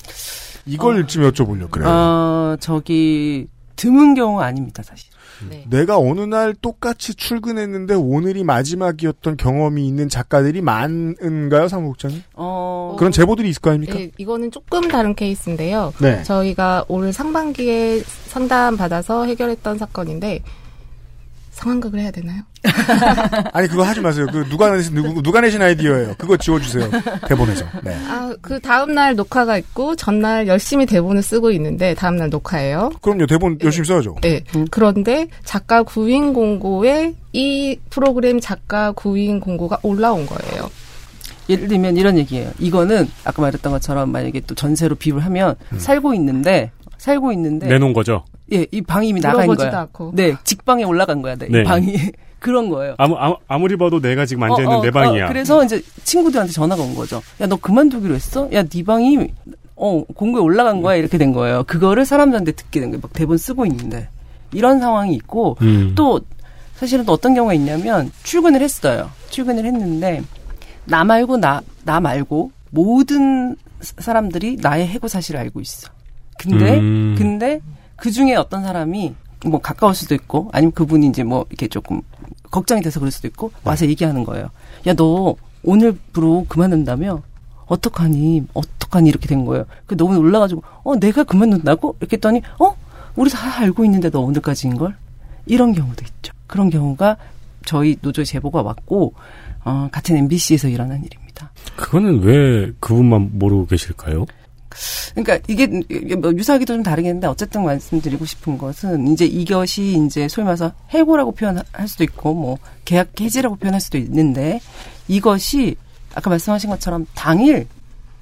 이걸 어, 좀 여쭤보려고 그래요. 어, 저기 드문 경우 아닙니다 사실. 네. 내가 어느 날 똑같이 출근했는데 오늘이 마지막이었던 경험이 있는 작가들이 많은가요, 사무국장님? 어... 그런 제보들이 있을 거 아닙니까? 네, 이거는 조금 다른 케이스인데요. 네. 저희가 올 상반기에 상담받아서 해결했던 사건인데 상황극을 해야 되나요? 아니 그거 하지 마세요. 그 누가 내신 누구, 누가 내신 아이디어예요. 그거 지워주세요. 대본에서. 네. 아, 그 다음 날 녹화가 있고 전날 열심히 대본을 쓰고 있는데 다음 날 녹화예요. 그럼요. 대본 네. 열심히 써야죠. 네. 음. 그런데 작가 구인 공고에 이 프로그램 작가 구인 공고가 올라온 거예요. 예를 들면 이런 얘기예요. 이거는 아까 말했던 것처럼 만약에 또 전세로 비유를 하면 음. 살고 있는데 살고 있는데 내놓은 거죠. 예, 이 방이 이미 나간 거야. 않고. 네, 직방에 올라간 거야. 네, 네. 이 방이 그런 거예요. 아무, 아무 아무리 봐도 내가 지금 앉아 있는 어, 어, 내 방이야. 어, 그래서 이제 친구들한테 전화가 온 거죠. 야, 너 그만두기로 했어? 야, 네 방이 어 공고에 올라간 거야. 이렇게 된 거예요. 그거를 사람들한테 듣게 된 거예요. 막 대본 쓰고 있는데 이런 상황이 있고 음. 또 사실은 또 어떤 경우가 있냐면 출근을 했어요. 출근을 했는데 나 말고 나 나 말고 모든 사람들이 나의 해고 사실을 알고 있어. 근데 음. 근데 그중에 어떤 사람이 뭐 가까울 수도 있고 아니면 그분이 이제 뭐 이렇게 조금 걱정이 돼서 그럴 수도 있고 와서 얘기하는 거예요. 야, 너 오늘부로 그만둔다며? 어떡하니? 어떡하니? 이렇게 된 거예요. 그 너무 놀라가지고 어 내가 그만둔다고? 이렇게 했더니 어? 우리 다 알고 있는데 너 오늘까지인걸? 이런 경우도 있죠. 그런 경우가 저희 노조에 제보가 왔고 어, 같은 엠비씨에서 일어난 일입니다. 그거는 왜 그분만 모르고 계실까요? 그러니까 이게 유사하기도 좀 다르긴 한데 어쨌든 말씀드리고 싶은 것은 이제 이것이 이제 소위 말해서 해고라고 표현할 수도 있고 뭐 계약 해지라고 표현할 수도 있는데 이것이 아까 말씀하신 것처럼 당일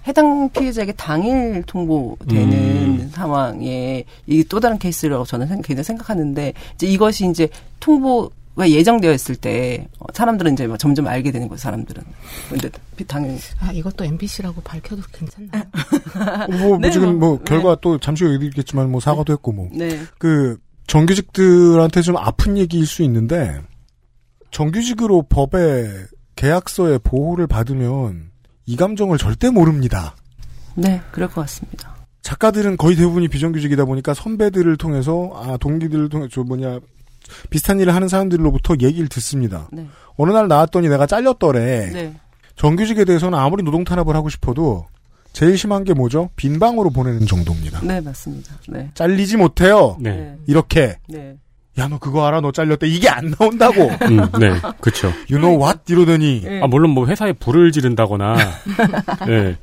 해당 피해자에게 당일 통보되는 음. 상황에 이게 또 다른 케이스라고 저는 굉장히 생각하는데 이제 이것이 이제 통보 예정되어 있을 때 사람들은 이제 점점 알게 되는 거예요. 사람들은. 근데 당연히 아 이것도 엠비씨라고 밝혀도 괜찮나요? 뭐, 네, 뭐 지금 뭐 네. 결과 또 잠시 후에 얘기했지만 뭐 사과도 했고 뭐 그 네. 정규직들한테 좀 아픈 얘기일 수 있는데 정규직으로 법에 계약서의 보호를 받으면 이 감정을 절대 모릅니다. 네, 그럴 것 같습니다. 작가들은 거의 대부분이 비정규직이다 보니까 선배들을 통해서 아 동기들을 통해 저 뭐냐. 비슷한 일을 하는 사람들로부터 얘기를 듣습니다. 네. 어느 날 나왔더니 내가 잘렸더래. 네. 정규직에 대해서는 아무리 노동 탄압을 하고 싶어도 제일 심한 게 뭐죠? 빈방으로 보내는 정도입니다. 네, 맞습니다. 네. 잘리지 못해요. 네. 이렇게. 네. 야, 너 그거 알아? 너 잘렸대. 이게 안 나온다고. 음, 네, 그렇죠. You know what? 이러더니. 네. 아, 물론 뭐 회사에 불을 지른다거나, 예,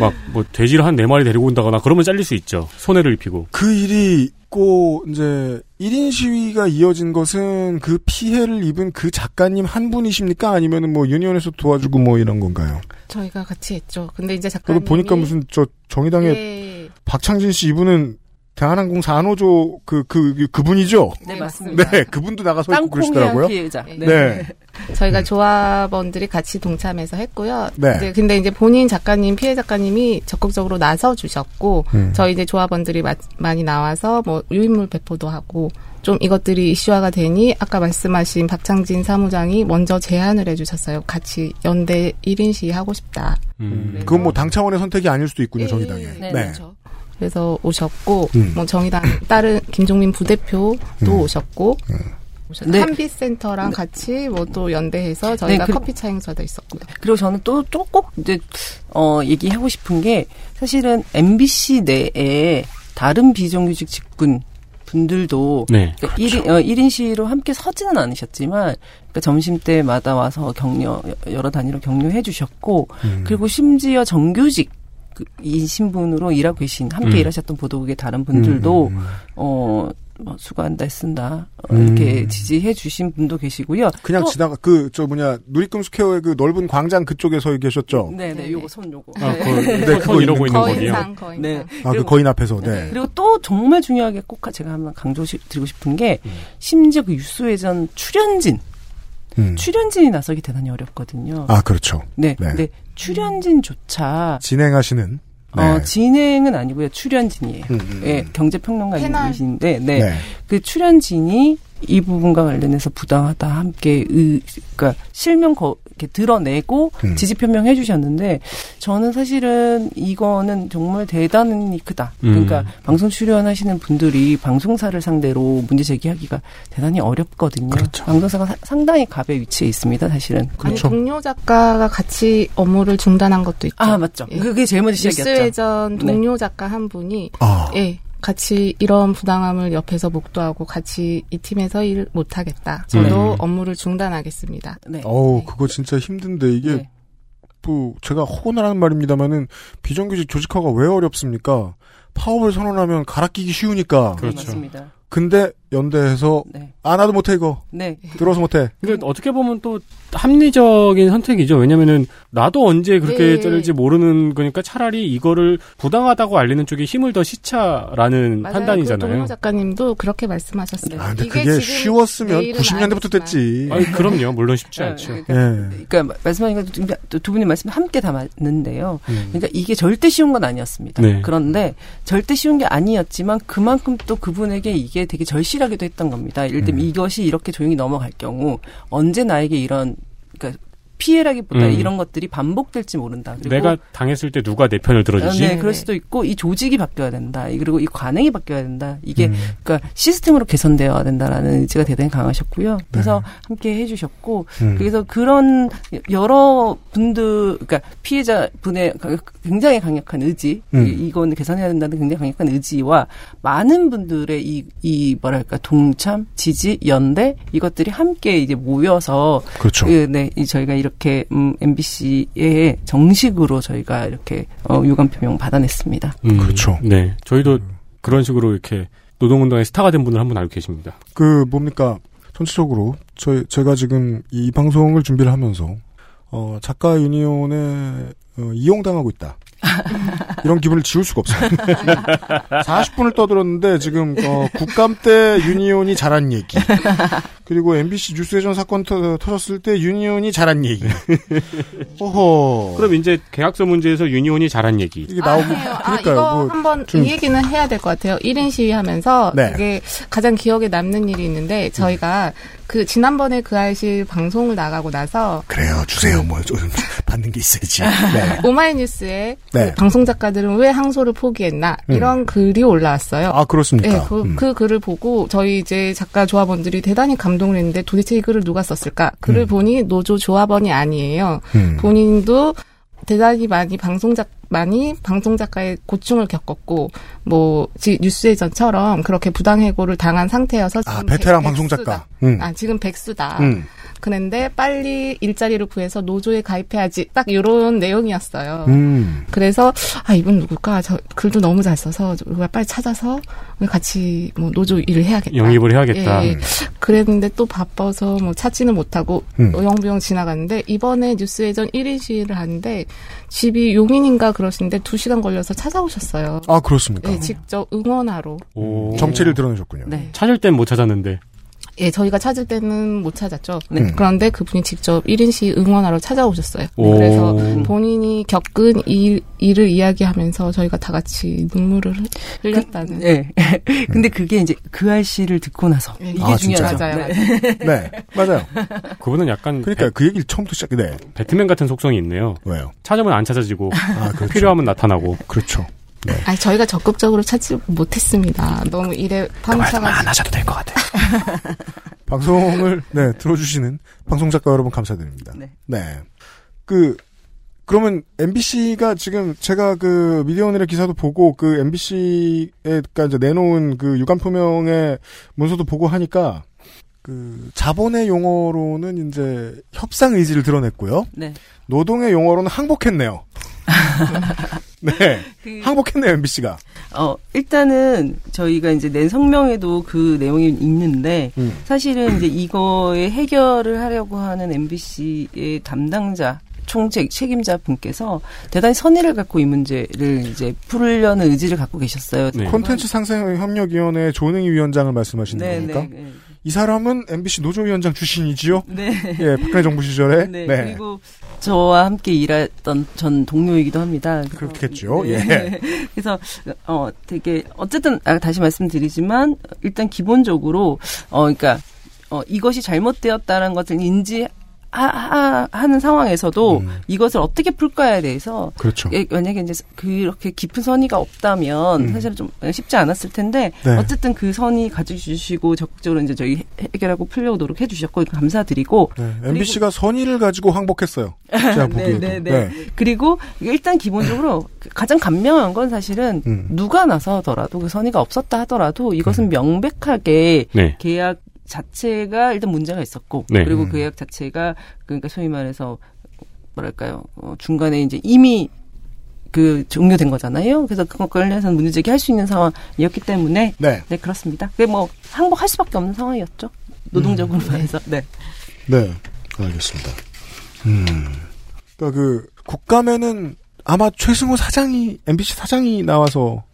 막 뭐 돼지를 한 네 마리 데리고 온다거나 그러면 잘릴 수 있죠. 손해를 입히고. 그 일이 있고 이제 일 인 시위가 이어진 것은 그 피해를 입은 그 작가님 한 분이십니까? 아니면은 뭐 유니온에서 도와주고 뭐 이런 건가요? 저희가 같이 했죠. 근데 이제 작가님. 보니까 무슨 저 정의당의 예. 박창진 씨 이분은. 대한항공 산호조 그, 그, 그, 그분이죠? 네, 맞습니다. 네, 그분도 나가서 있고 그러시더라고요. 피해자. 네. 네. 저희가 조합원들이 같이 동참해서 했고요. 네. 이제 근데 이제 본인 작가님, 피해 작가님이 적극적으로 나서 주셨고, 음. 저희 이제 조합원들이 마, 많이 나와서 뭐 유인물 배포도 하고, 좀 이것들이 이슈화가 되니, 아까 말씀하신 박창진 사무장이 먼저 제안을 해주셨어요. 같이 연대 일 인 시위 하고 싶다. 음. 네. 그건 뭐 당 차원의 선택이 아닐 수도 있군요, 정의당에. 네. 네. 네. 그렇죠. 그래서 오셨고, 음. 뭐 정의당 다른 김종민 부대표도 음. 오셨고, 음. 네. 한빛센터랑 네. 같이 뭐 또 연대해서 저희가 네, 커피차 행사도 있었고요. 그리고 저는 또 또 꼭 이제 어 얘기하고 싶은 게 사실은 엠비씨 내에 다른 비정규직 직군 분들도 네, 그러니까 그렇죠. 일 인, 어, 일 인 시위로 함께 서지는 않으셨지만 그러니까 점심때마다 와서 격려 여러 단위로 격려해 주셨고 음. 그리고 심지어 정규직 이 신분으로 일하고 계신 함께 음. 일하셨던 보도국의 다른 분들도 음. 어 수고한다 쓴다 이렇게 음. 지지해 주신 분도 계시고요. 그냥 지나가 그 저 뭐냐 누리금스퀘어의 그 넓은 광장 그쪽에서 계셨죠. 네네 요거 손 요거. 아, 네. 거의, 네, 그거 이러고 있는 거예요. 거인 네. 아, 그 거인 앞에서. 네. 그리고 또 정말 중요하게 꼭 제가 한번 강조드리고 싶은 게 음. 심지어 그 뉴스외전 출연진. 음. 출연진이 나서기 대단히 어렵거든요. 아, 그렇죠. 네. 네. 근데 출연진조차. 진행하시는? 네. 어, 진행은 아니고요. 출연진이에요. 음, 음, 네, 경제평론가이신데, 네. 네. 그 출연진이 이 부분과 관련해서 부당하다 함께, 의, 그러니까 실명 거, 이렇게 드러내고 음. 지지 표명해 주셨는데, 저는 사실은 이거는 정말 대단히 크다. 음. 그러니까 방송 출연하시는 분들이 방송사를 상대로 문제 제기하기가 대단히 어렵거든요. 그렇죠. 방송사가 사, 상당히 갑의 위치에 있습니다, 사실은. 그렇죠. 아니, 동료 작가가 같이 업무를 중단한 것도 있죠. 아, 맞죠. 예. 그게 제일 먼저 시작이었죠. 뉴스외전 동료 네. 작가 한 분이, 아. 예. 같이 이런 부당함을 옆에서 목도하고 같이 이 팀에서 일 못하겠다. 저도 음. 업무를 중단하겠습니다. 네. 어우 네. 그거 진짜 힘든데 이게 네. 뭐 제가 호언을 하는 말입니다마는 비정규직 조직화가 왜 어렵습니까? 파업을 선언하면 갈아끼기 쉬우니까. 그렇죠. 맞습니다. 근데 연대에서 네. 아 나도 못해 이거. 네. 들어서 못해. 근데 어떻게 보면 또 합리적인 선택이죠. 왜냐면은 나도 언제 그렇게 네. 자를지 모르는 거니까 차라리 이거를 부당하다고 알리는 쪽에 힘을 더 시차라는 맞아요. 판단이잖아요. 그 동호 작가님도 그렇게 말씀하셨어요. 아, 근데 이게 그게 쉬웠으면 구십 년대부터 됐지. 아니, 그럼요. 물론 쉽지 않죠. 네. 그러니까, 그러니까 말씀하니까 두 분이 말씀 함께 다 맞는데요. 음. 그러니까 이게 절대 쉬운 건 아니었습니다. 네. 그런데 절대 쉬운 게 아니었지만 그만큼 또 그분에게 이게 되게 절실하기도 했던 겁니다. 예를 들면 음. 이것이 이렇게 조용히 넘어갈 경우 언제 나에게 이런 그러니까 피해라기보다 음. 이런 것들이 반복될지 모른다. 그리고 내가 당했을 때 누가 내 편을 들어주지? 네, 그럴 수도 있고 이 조직이 바뀌어야 된다. 그리고 이 관행이 바뀌어야 된다. 이게 음. 그러니까 시스템으로 개선되어야 된다라는 의지가 대단히 강하셨고요. 그래서 네. 함께 해주셨고 음. 그래서 그런 여러 분들 그러니까 피해자 분의 굉장히 강력한 의지, 음. 이건 개선해야 된다는 굉장히 강력한 의지와 많은 분들의 이, 이 뭐랄까 동참, 지지, 연대 이것들이 함께 이제 모여서 그렇죠. 그, 네, 저희가 이렇게 이렇게 음, 엠비씨에 정식으로 저희가 이렇게 어, 유감 표명 받아냈습니다. 음, 그렇죠. 네, 저희도 그런 식으로 이렇게 노동운동의 스타가 된 분을 한 분 알고 계십니다. 그 뭡니까? 전체적으로 저 제가 지금 이 방송을 준비를 하면서 어, 작가 유니온에 어, 이용당하고 있다. 이런 기분을 지울 수가 없어요. 사십 분을 떠들었는데 지금 어, 국감 때 유니온이 잘한 얘기 그리고 엠비씨 뉴스외전 사건 터, 터졌을 때 유니온이 잘한 얘기. 어허. 그럼 이제 계약서 문제에서 유니온이 잘한 얘기 이게 나오고 그러니까요. 아, 이거 뭐, 한번 좀... 이 얘기는 해야 될 것 같아요. 일 인 시위하면서 네. 이게 가장 기억에 남는 일이 있는데 저희가 그 지난번에 그 알실 방송을 나가고 나서 그래요 주세요 뭐 좀 받는 게 있어야지. 네. 오마이뉴스에 네. 그 방송 작가들은 왜 항소를 포기했나 음. 이런 글이 올라왔어요. 아 그렇습니까? 네, 그, 음. 그 글을 보고 저희 이제 작가 조합원들이 대단히 감동을 했는데 도대체 이 글을 누가 썼을까? 글을 음. 보니 노조 조합원이 아니에요. 음. 본인도 대단히 많이 방송작 많이 방송작가의 고충을 겪었고 뭐 뉴스외전처럼 그렇게 부당해고를 당한 상태여서 지금 아 베테랑 방송작가 음. 아 지금 백수다. 음. 그런데 빨리 일자리를 구해서 노조에 가입해야지 딱 이런 내용이었어요. 음. 그래서 아 이분 누굴까? 저 글도 너무 잘 써서 누가 빨리 찾아서 같이 뭐 노조 일을 해야겠다. 영입을 해야겠다. 예. 그랬는데 또 바빠서 뭐 찾지는 못하고 음. 어영부영 지나갔는데 이번에 뉴스외전 일 인 시위를 하는데 집이 용인인가 그 그러시는데 두 시간 걸려서 찾아오셨어요. 아, 그렇습니까? 네, 직접 응원하러. 오. 예. 정체를 드러내셨군요. 네. 찾을 땐 못 찾았는데. 예, 저희가 찾을 때는 못 찾았죠. 네. 음. 그런데 그분이 직접 일 인시 응원하러 찾아오셨어요. 오. 그래서 본인이 겪은 일, 일을 이야기하면서 저희가 다 같이 눈물을 흘렸다는. 그, 네. 음. 근데 그게 이제 그 아이씨를 듣고 나서. 네, 이게 아, 중요하죠. 맞아요. 네. 네. 맞아요. 그분은 약간. 그러니까 배, 그 얘기를 처음부터 시작해. 네. 배트맨 같은 속성이 있네요. 왜요? 찾으면 안 찾아지고. 아, 그렇죠. 필요하면 나타나고. 그렇죠. 네. 아니, 저희가 적극적으로 찾지 못했습니다. 너무 일에 파묻혀가지고. 그 말씀 안 하셔도 될 것 같아요. 방송을, 네, 들어주시는 방송작가 여러분 감사드립니다. 네. 네. 그, 그러면 엠비씨가 지금 제가 그 미디어오늘의 기사도 보고 그 엠비씨에, 그니까 이제 내놓은 그 유감 표명의 문서도 보고 하니까 그 자본의 용어로는 이제 협상 의지를 드러냈고요. 네. 노동의 용어로는 항복했네요. 네. 그, 항복했네요, 엠비씨가. 어, 일단은 저희가 이제 낸 성명에도 그 내용이 있는데, 음. 사실은 이제 이거에 해결을 하려고 하는 엠비씨의 담당자, 총책, 책임자 분께서 대단히 선의를 갖고 이 문제를 이제 풀려는 의지를 갖고 계셨어요. 네. 콘텐츠 상생협력위원회 조능희 위원장을 말씀하시는 네, 겁니까? 네, 네. 이 사람은 엠비씨 노조위원장 출신이지요? 네. 예, 박근혜 정부 시절에. 네. 네. 그리고 저와 함께 일했던 전 동료이기도 합니다. 그렇겠죠. 네. 예. 그래서, 어, 되게, 어쨌든, 아, 다시 말씀드리지만, 일단 기본적으로, 어, 그러니까, 어, 이것이 잘못되었다는 것을 인지, 하, 하, 하는 상황에서도 음. 이것을 어떻게 풀까에 대해서. 그렇죠. 예, 만약에 이제 그렇게 깊은 선의가 없다면 음. 사실은 좀 쉽지 않았을 텐데. 네. 어쨌든 그 선의 가져주시고 적극적으로 이제 저희 해결하고 풀려고 노력해 주셨고 감사드리고. 네. 엠비씨가 선의를 가지고 항복했어요. 제가 보기에도. 네, 네, 네. 네. 그리고 일단 기본적으로 가장 감명한 건 사실은 음. 누가 나서더라도 그 선의가 없었다 하더라도 이것은 음. 명백하게 네. 계약 자체가 일단 문제가 있었고 네. 그리고 그 계약 자체가 그러니까 소위 말해서 뭐랄까요 어, 중간에 이제 이미 그 종료된 거잖아요. 그래서 그것 관련해서는 문제 제기할 수 있는 상황이었기 때문에 네, 네 그렇습니다. 그게 뭐 항복할 수밖에 없는 상황이었죠. 노동적으로 음. 해서 네, 네 알겠습니다. 음, 그러니까 그 국감에는 아마 최승호 사장이 엠비씨 사장이 나와서.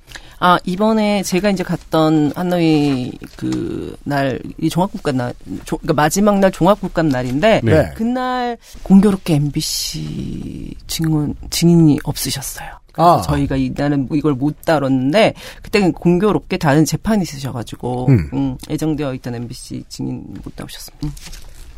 아, 이번에 제가 이제 갔던 하노이 그 날, 이 종합국감 날, 조, 그러니까 마지막 날 종합국감 날인데, 네. 그날 공교롭게 엠비씨 증언, 증인이 없으셨어요. 아. 저희가 이날은 이걸 못 다뤘는데, 그때 공교롭게 다른 재판이 있으셔가지고, 음. 음, 예정되어 있던 엠비씨 증인 못 나오셨습니다. 음.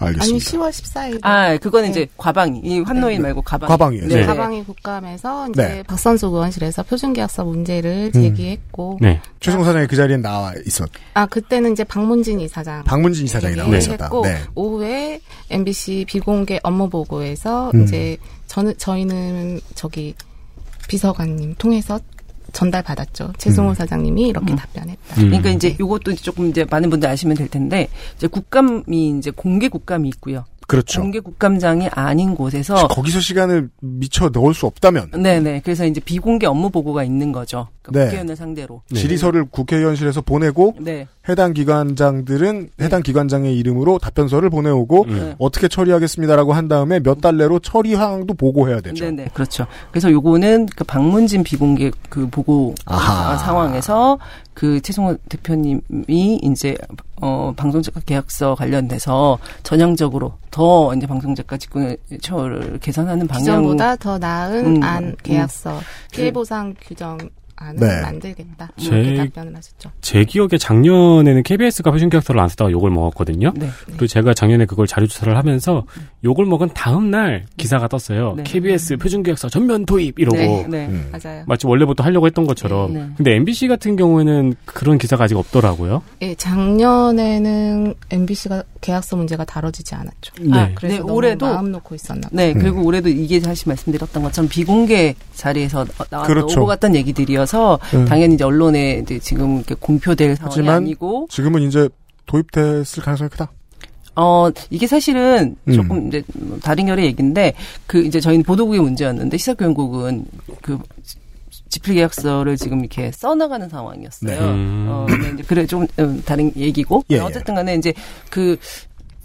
알겠습니다. 아니 시월 십사일. 아, 그건 네. 이제 과방위. 이 환노인 네. 말고 과방위. 과방위. 네. 네. 과방위 국감에서 이제 네. 박선수 의원실에서 표준계약서 문제를 음. 제기했고. 네. 최승호 사장이 그 자리에 나와 있었. 아, 그때는 이제 박문진 이사장. 박문진 이사장이 나와 있었다. 네. 오후에 엠비씨 비공개 업무 보고에서 음. 이제 저는 저희는 저기 비서관님 통해서. 전달받았죠. 최승호 음. 사장님이 이렇게 음. 답변했다. 음. 그러니까 이제 이것도 조금 이제 많은 분들 아시면 될 텐데 이제 국감이 이제 공개 국감이 있고요. 그렇죠. 공개 국감장이 아닌 곳에서 거기서 시간을 미쳐 넣을 수 없다면. 네네. 그래서 이제 비공개 업무 보고가 있는 거죠. 그러니까 네. 국회의원을 상대로 네. 질의서를 국회의원실에서 보내고 네. 해당 기관장들은 해당 네. 기관장의 이름으로 답변서를 보내오고 네. 어떻게 처리하겠습니다라고 한 다음에 몇 달 내로 처리 항도 보고해야 되죠. 네네. 그렇죠. 그래서 요거는 그 박문진 비공개 그 보고 아하. 상황에서 그 최승호 대표님이 이제 어, 방송작가 계약서 관련돼서 전향적으로 더 이제 방송작가 직군의 처우를 개선하는 방향 기존보다 더 나은 음, 안 계약서 음. 피해보상 규정 안을 네. 만들겠다 이렇게 답변을 하셨죠. 제 기억에 작년에는 케이비에스가 표준계약서를 안 쓰다가 욕을 먹었거든요. 네. 그리고 제가 작년에 그걸 자료조사를 하면서 욕을 먹은 다음 날 기사가 떴어요. 네. 케이비에스 표준계약서 전면 도입 이러고 네. 네. 음. 맞아요. 마치 원래부터 하려고 했던 것처럼. 네. 네. 근데 엠비씨 같은 경우에는 그런 기사가 아직 없더라고요. 네. 작년에는 엠비씨가 계약서 문제가 다뤄지지 않았죠. 네. 아, 그래서 네, 너무 올해도 마음 놓고 있었나 봐요. 네. 그리고 음. 올해도 이게 다시 말씀드렸던 것처럼 비공개 자리에서 나와서 그렇죠. 오고 갔던 얘기들이어서 음. 당연히 이제 언론에 이제 지금 이렇게 공표될 상황이 아니고 지금은 이제 도입됐을 가능성이 크다. 어 이게 사실은 음. 조금 이제 다른 결의 얘기인데 그 이제 저희는 보도국의 문제였는데 시사교육국은 그 지필계약서를 지금 이렇게 써나가는 상황이었어요. 네. 음. 어, 이제 그래 좀 다른 얘기고 예, 어쨌든 간에 이제 그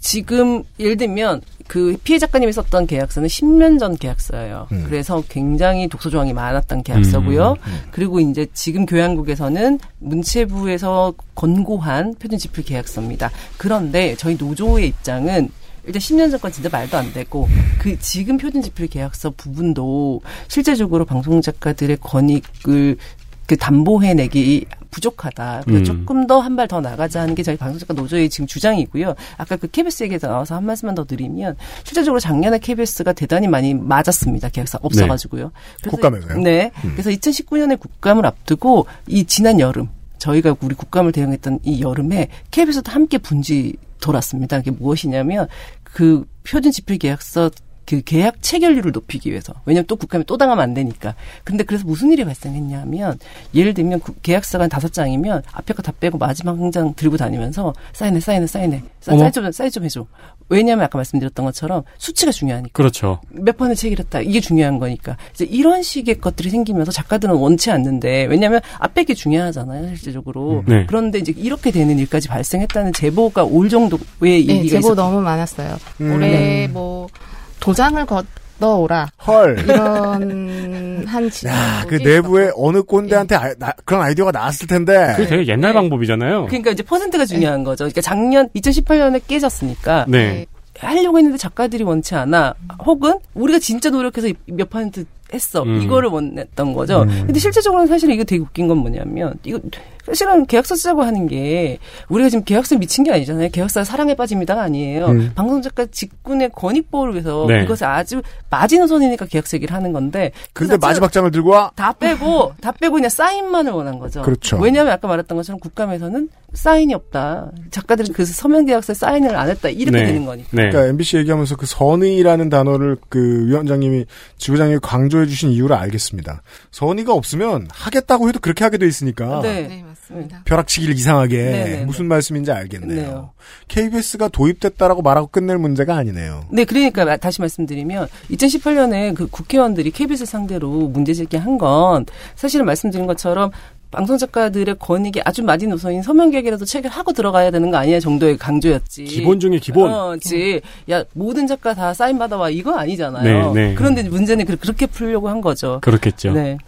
지금 예를 들면 그 피해 작가님이 썼던 계약서는 십 년 전 계약서예요. 음. 그래서 굉장히 독소 조항이 많았던 계약서고요. 음. 그리고 이제 지금 교양국에서는 문체부에서 권고한 표준 지필 계약서입니다. 그런데 저희 노조의 입장은 일단 십 년 전 건 진짜 말도 안 되고 그 지금 표준 지필 계약서 부분도 실제적으로 방송 작가들의 권익을 그 담보해내기 부족하다. 그래서 음. 조금 더 한 발 더 나가자 하는 게 저희 방송작가 노조의 지금 주장이고요. 아까 그 케이비에스 얘기에서 나와서 한 말씀만 더 드리면 실제적으로 작년에 케이비에스가 대단히 많이 맞았습니다. 계약서 없어가지고요. 네. 국감에서요? 네. 음. 그래서 이천십구 년에 국감을 앞두고 이 지난 여름 저희가 우리 국감을 대응했던 이 여름에 케이비에스도 함께 분지 돌았습니다. 그게 무엇이냐면 그 표준 지필 계약서 그 계약 체결률을 높이기 위해서. 왜냐면 또 국감에 또 당하면 안 되니까. 근데 그래서 무슨 일이 발생했냐면, 예를 들면 계약서가 한 다섯 장이면 앞에 거 다 빼고 마지막 한 장 들고 다니면서 사인해, 사인해, 사인해. 사인, 사인 좀, 사인 좀 해줘. 왜냐면 아까 말씀드렸던 것처럼 수치가 중요하니까. 그렇죠. 몇 번을 체결했다. 이게 중요한 거니까. 이제 이런 식의 것들이 생기면서 작가들은 원치 않는데, 왜냐면 앞에 게 중요하잖아요, 실제적으로. 네. 그런데 이제 이렇게 되는 일까지 발생했다는 제보가 올 정도의 네, 얘기가 있어요. 제보 있었죠. 너무 많았어요. 음. 올해 뭐, 도장을 걷어오라. 헐. 이런 한 지금. 야, 그 내부에 어느 꼰대한테 예. 아, 나, 그런 아이디어가 나왔을 텐데. 그게 되게 옛날 네. 방법이잖아요. 그러니까 이제 퍼센트가 중요한 네. 거죠. 그러니까 작년 이천십팔 년에 깨졌으니까. 네. 하려고 했는데 작가들이 원치 않아. 혹은 우리가 진짜 노력해서 몇 퍼센트 했어. 음. 이거를 원했던 거죠. 음. 근데 실제적으로는 사실 이거 되게 웃긴 건 뭐냐면 이거 사실은 계약서 쓰자고 하는 게 우리가 지금 계약서 미친 게 아니잖아요. 계약서 사랑에 빠집니다가 아니에요. 음. 방송작가 직군의 권익보호를 위해서 네. 이것을 아주 마지노선이니까 계약서 얘기를 하는 건데 근데 마지막 장을 들고 와? 다 빼고 다 빼고 그냥 사인만을 원한 거죠. 그렇죠. 왜냐하면 아까 말했던 것처럼 국감에서는 사인이 없다. 작가들은 그 서면 계약서에 사인을 안 했다. 이렇게 네. 되는 거니까. 네. 그러니까 엠비씨 얘기하면서 그 선의라는 단어를 그 위원장님이 지부장님이 강조 해주신 이유를 알겠습니다. 선의가 없으면 하겠다고 해도 그렇게 하게 돼 있으니까. 네, 네 맞습니다. 벼락치기를 이상하게 네네, 무슨 네. 말씀인지 알겠네요. 네요. 케이비에스가 도입됐다라고 말하고 끝낼 문제가 아니네요. 네, 그러니까 다시 말씀드리면 이천십팔 년에 그 국회의원들이 케이비에스 상대로 문제 제기한 건 사실은 말씀드린 것처럼. 방송 작가들의 권익이 아주 마지노선인 서면 계약이라도 체결하고 들어가야 되는 거 아니야 정도의 강조였지. 기본 중에 기본. 어지. 야 모든 작가 다 사인 받아와 이건 아니잖아요. 네, 네. 그런데 문제는 그렇게 풀려고 한 거죠. 그렇겠죠. 네.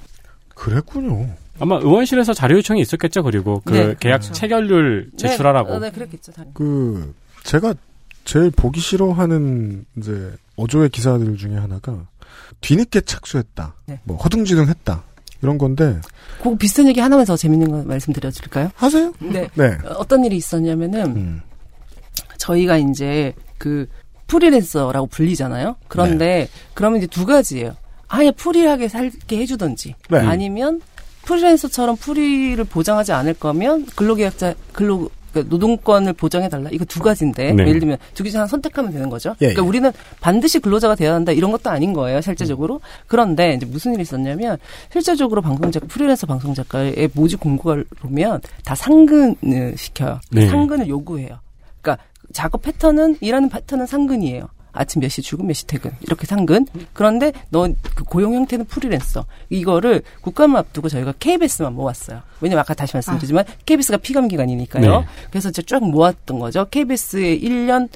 그랬군요. 아마 의원실에서 자료 요청이 있었겠죠. 그리고 그 네, 계약 그렇죠. 체결률 제출하라고. 네, 네 그랬겠죠. 당연히. 그 제가 제일 보기 싫어하는 이제 어조의 기사들 중에 하나가 뒤늦게 착수했다. 네. 뭐 허둥지둥했다. 이런 건데. 그거 비슷한 얘기 하나만 더 재밌는 거 말씀드려줄까요? 하세요? 네. 네. 어떤 일이 있었냐면은, 음. 저희가 이제 그 프리랜서라고 불리잖아요? 그런데, 네. 그러면 이제 두 가지예요. 아예 프리하게 살게 해주던지, 네. 아니면 프리랜서처럼 프리를 보장하지 않을 거면 근로계약자, 근로, 그러니까 노동권을 보장해달라. 이거 두 가지인데 네. 예를 들면 두 개 중 하나 선택하면 되는 거죠. 예, 그러니까 예. 우리는 반드시 근로자가 되어야 한다. 이런 것도 아닌 거예요. 실제적으로. 음. 그런데 이제 무슨 일이 있었냐면 실제적으로 방송작가 프리랜서 방송작가의 모집 공고를 보면 다 상근을 시켜요. 네. 상근을 요구해요. 그러니까 작업 패턴은 일하는 패턴은 상근이에요. 아침 몇 시 출근, 몇 시 퇴근. 이렇게 상근. 그런데 너 그 고용 형태는 프리랜서. 이거를 국감을 앞두고 저희가 케이비에스만 모았어요. 왜냐면 아까 다시 말씀드리지만 아. 케이비에스가 피감 기관이니까요. 네. 그래서 쫙 모았던 거죠. 케이비에스에 일 년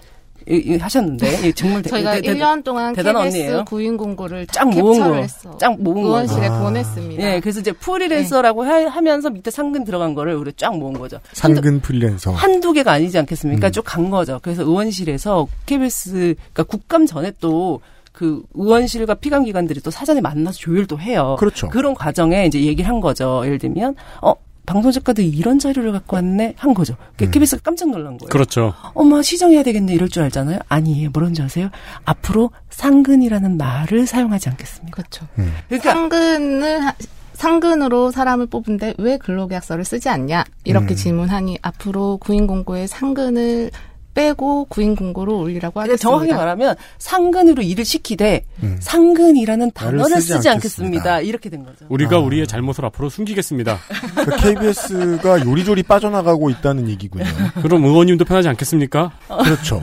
하셨는데 정말 저희가 대, 일 년 동안 케이비에스 구인 공고를 쫙 모은 거예요. 쫙 모은 거. 의원실에 아. 보냈습니다. 네, 그래서 이제 프리랜서라고 네. 하면서 밑에 상근 들어간 거를 우리 쫙 모은 거죠. 상근 한두, 프리랜서. 한두 개가 아니지 않겠습니까? 음. 쭉 간 거죠. 그래서 의원실에서 케이비에스 그러니까 국감 전에 또 그 의원실과 피감 기관들이 또 사전에 만나서 조율도 해요. 그렇죠. 그런 과정에 이제 얘기를 한 거죠. 예를 들면 어 방송 작가들이 이런 자료를 갖고 왔네 한 거죠. 음. 케이비에스가 깜짝 놀란 거예요. 그렇죠. 어머 시정해야 되겠네 이럴 줄 알잖아요. 아니에요. 뭐라는지 아세요? 앞으로 상근이라는 말을 사용하지 않겠습니다. 그렇죠. 음. 그러니까 상근을 하, 상근으로 사람을 뽑은데 왜 근로계약서를 쓰지 않냐 이렇게 음. 질문하니 앞으로 구인 공고에 상근을 빼고 구인 공고로 올리라고 하겠습니다. 정확하게 말하면 상근으로 일을 시키되 음. 상근이라는 단어를 쓰지, 쓰지 않겠습니다. 않겠습니다. 이렇게 된 거죠. 우리가 아. 우리의 잘못을 앞으로 숨기겠습니다. 그러니까 케이비에스가 요리조리 빠져나가고 있다는 얘기군요. 그럼 의원님도 편하지 않겠습니까? 그렇죠.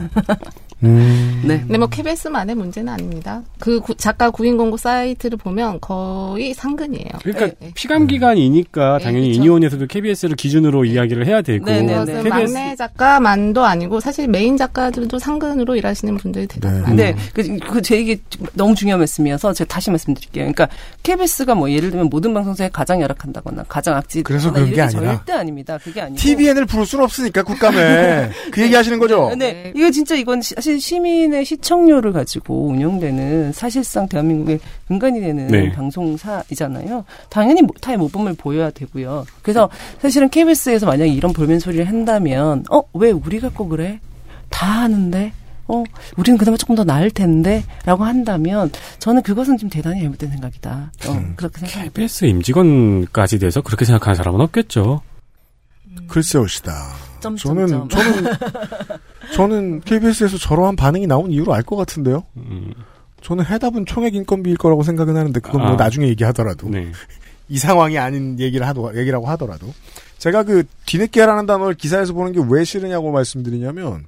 음. 네. 근데 뭐 케이비에스만의 문제는 아닙니다. 그 구, 작가 구인 공고 사이트를 보면 거의 상근이에요. 그러니까 네, 네. 피감 기간이니까 네, 당연히 그렇죠. 이니온에서도 케이비에스를 기준으로 네. 이야기를 해야 되고. 네, 네, 네. 케이비에스... 막내 작가만도 아니고 사실 메인 작가들도 상근으로 일하시는 분들이 대단히 많아요. 네, 그, 그 제 얘기 너무 중요한 말씀이어서 제가 다시 말씀드릴게요. 그러니까 케이비에스가 뭐 예를 들면 모든 방송사에 가장 열악한다거나 가장 악질. 그래서 그런 게 아니라. 절대 아닙니다. 그게 아니고. 티비엔을 부를 수는 없으니까 국감에 그 얘기하시는 거죠. 네, 네. 이거 진짜 이건 사실. 시민의 시청료를 가지고 운영되는 사실상 대한민국의 근간이 되는 네. 방송사이잖아요. 당연히 타의 모범을 보여야 되고요. 그래서 사실은 케이비에스에서 만약에 이런 볼멘 소리를 한다면 어? 왜 우리가 꼭 그래? 다 하는데? 어? 우리는 그나마 조금 더 나을 텐데? 라고 한다면 저는 그것은 좀 대단히 잘못된 생각이다. 어, 음, 그렇게 생각합니다. 케이비에스 임직원까지 돼서 그렇게 생각하는 사람은 없겠죠. 음. 글쎄요시다. 점, 저는 점, 점. 저는 저는 케이비에스에서 저러한 반응이 나온 이유를 알 것 같은데요. 음. 저는 해답은 총액 인건비일 거라고 생각은 하는데 그건 아. 뭐 나중에 얘기하더라도 네. 이 상황이 아닌 얘기를 하도 얘기라고 하더라도 제가 그 뒤늦게라는 단어를 기사에서 보는 게 왜 싫으냐고 말씀드리냐면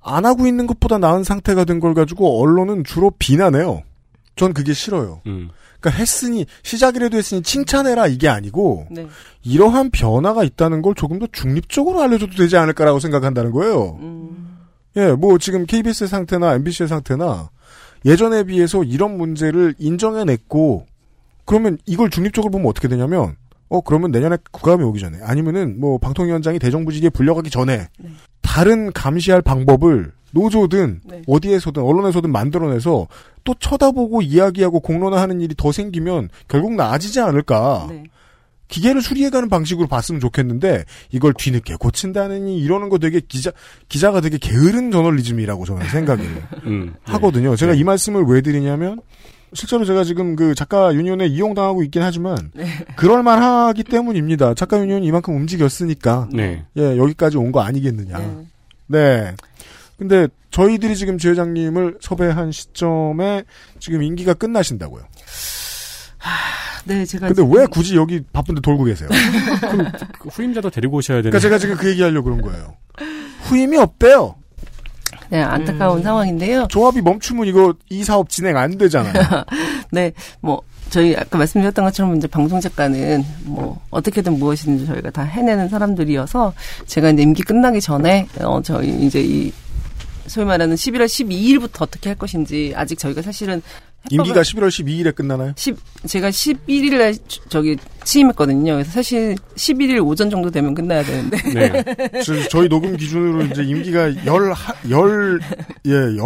안 하고 있는 것보다 나은 상태가 된 걸 가지고 언론은 주로 비난해요. 전 그게 싫어요. 음. 그러니까 했으니 시작이라도 했으니 칭찬해라 이게 아니고 네. 이러한 변화가 있다는 걸 조금 더 중립적으로 알려줘도 되지 않을까라고 생각한다는 거예요. 음. 예, 뭐 지금 케이비에스의 상태나 엠비씨의 상태나 예전에 비해서 이런 문제를 인정해냈고 그러면 이걸 중립적으로 보면 어떻게 되냐면 어 그러면 내년에 국감이 오기 전에 아니면은 뭐 방통위원장이 대정부직에 불려가기 전에 네. 다른 감시할 방법을 노조든 네. 어디에서든 언론에서든 만들어내서 또 쳐다보고 이야기하고 공론화하는 일이 더 생기면 결국 나아지지 않을까. 네. 기계를 수리해가는 방식으로 봤으면 좋겠는데 이걸 뒤늦게 고친다느니 이러는 거 되게 기자 기자가 되게 게으른 저널리즘이라고 저는 생각을 음, 하거든요. 네. 제가 네. 이 말씀을 왜 드리냐면 실제로 제가 지금 그 작가 유니온에 이용당하고 있긴 하지만 네. 그럴만하기 때문입니다. 작가 유니온이 이만큼 움직였으니까 네. 예 여기까지 온 거 아니겠느냐. 네. 네. 근데 저희들이 지금 주 회장님을 섭외한 시점에 지금 임기가 끝나신다고요. 하, 네, 제가. 근데 지금... 왜 굳이 여기 바쁜데 돌고 계세요? 그럼 후임자도 데리고 오셔야 되는. 그러니까 제가 지금 그 얘기하려고 그런 거예요. 후임이 없대요. 네, 안타까운 음... 상황인데요. 조합이 멈추면 이거 이 사업 진행 안 되잖아요. 네, 뭐. 저희 아까 말씀드렸던 것처럼 이제 방송 작가는 뭐 어떻게든 무엇이든지 저희가 다 해내는 사람들이어서 제가 이제 임기 끝나기 전에 어 저희 이제 이 소위 말하는 십일월 십이일부터 어떻게 할 것인지 아직 저희가 사실은 임기가 십일월 십이일에 끝나나요? 십, 제가 십일일에 저기 취임했거든요. 그래서 사실 십일일 오전 정도 되면 끝나야 되는데. 네. 저, 저희 녹음 기준으로 이제 임기가 열, 열, 예, 열,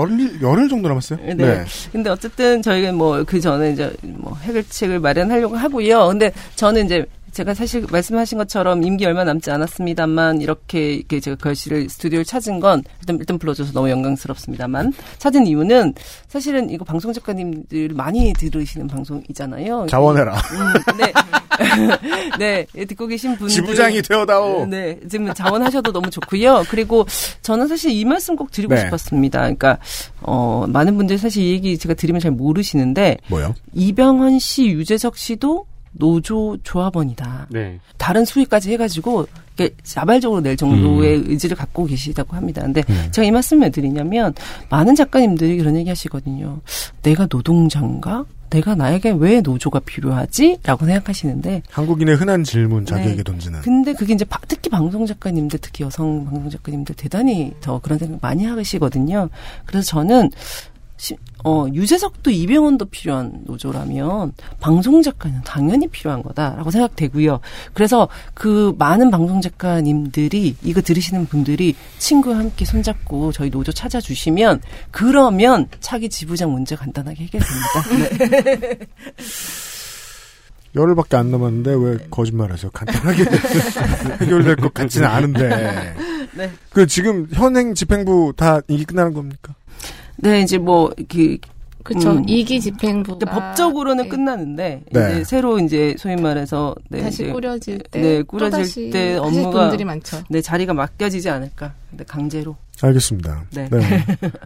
열흘 정도 남았어요? 네. 네. 근데 어쨌든 저희가 뭐 그 전에 이제 뭐 해결책을 마련하려고 하고요. 근데 저는 이제 제가 사실 말씀하신 것처럼 임기 얼마 남지 않았습니다만 이렇게, 이렇게 제가 걸씨를 스튜디오를 찾은 건 일단, 일단 불러줘서 너무 영광스럽습니다만 찾은 이유는 사실은 이거 방송 작가님들 많이 들으시는 방송이잖아요. 자원해라. 음, 네. 네. 듣고 계신 분들. 지부장이 되어다오. 네. 지금 자원하셔도 너무 좋고요. 그리고 저는 사실 이 말씀 꼭 드리고 네. 싶었습니다. 그러니까, 어, 많은 분들이 사실 이 얘기 제가 드리면 잘 모르시는데. 뭐요? 이병헌 씨, 유재석 씨도 노조 조합원이다. 네. 다른 수익까지 해가지고 자발적으로 낼 정도의 음. 의지를 갖고 계시다고 합니다. 근데 음. 제가 이 말씀을 드리냐면 많은 작가님들이 그런 얘기 하시거든요. 내가 노동자인가? 내가 나에게 왜 노조가 필요하지? 라고 생각하시는데 한국인의 흔한 질문 자기에게 네. 던지는 근데 그게 이제 특히 방송 작가님들 특히 여성 방송 작가님들 대단히 더 그런 생각 많이 하시거든요. 그래서 저는 어, 유재석도 이병헌도 필요한 노조라면 방송 작가는 당연히 필요한 거다라고 생각되고요. 그래서 그 많은 방송 작가님들이 이거 들으시는 분들이 친구와 함께 손잡고 저희 노조 찾아주시면 그러면 차기 지부장 문제 간단하게 해결됩니다. 네. 열흘밖에 안 남았는데 왜 거짓말하세요? 간단하게 해결될 것 같지는 않은데. 네. 그 지금 현행 집행부 다 임기 끝나는 겁니까? 네, 이제 뭐, 그, 그쵸. 음. 이기 집행부. 법적으로는 네. 끝나는데, 네. 이제 새로 이제 소위 말해서, 네. 다시 이제, 꾸려질 때. 네, 꾸려질 때 업무가. 분들이 많죠. 네, 자리가 맡겨지지 않을까. 근데 강제로. 알겠습니다. 네. 네.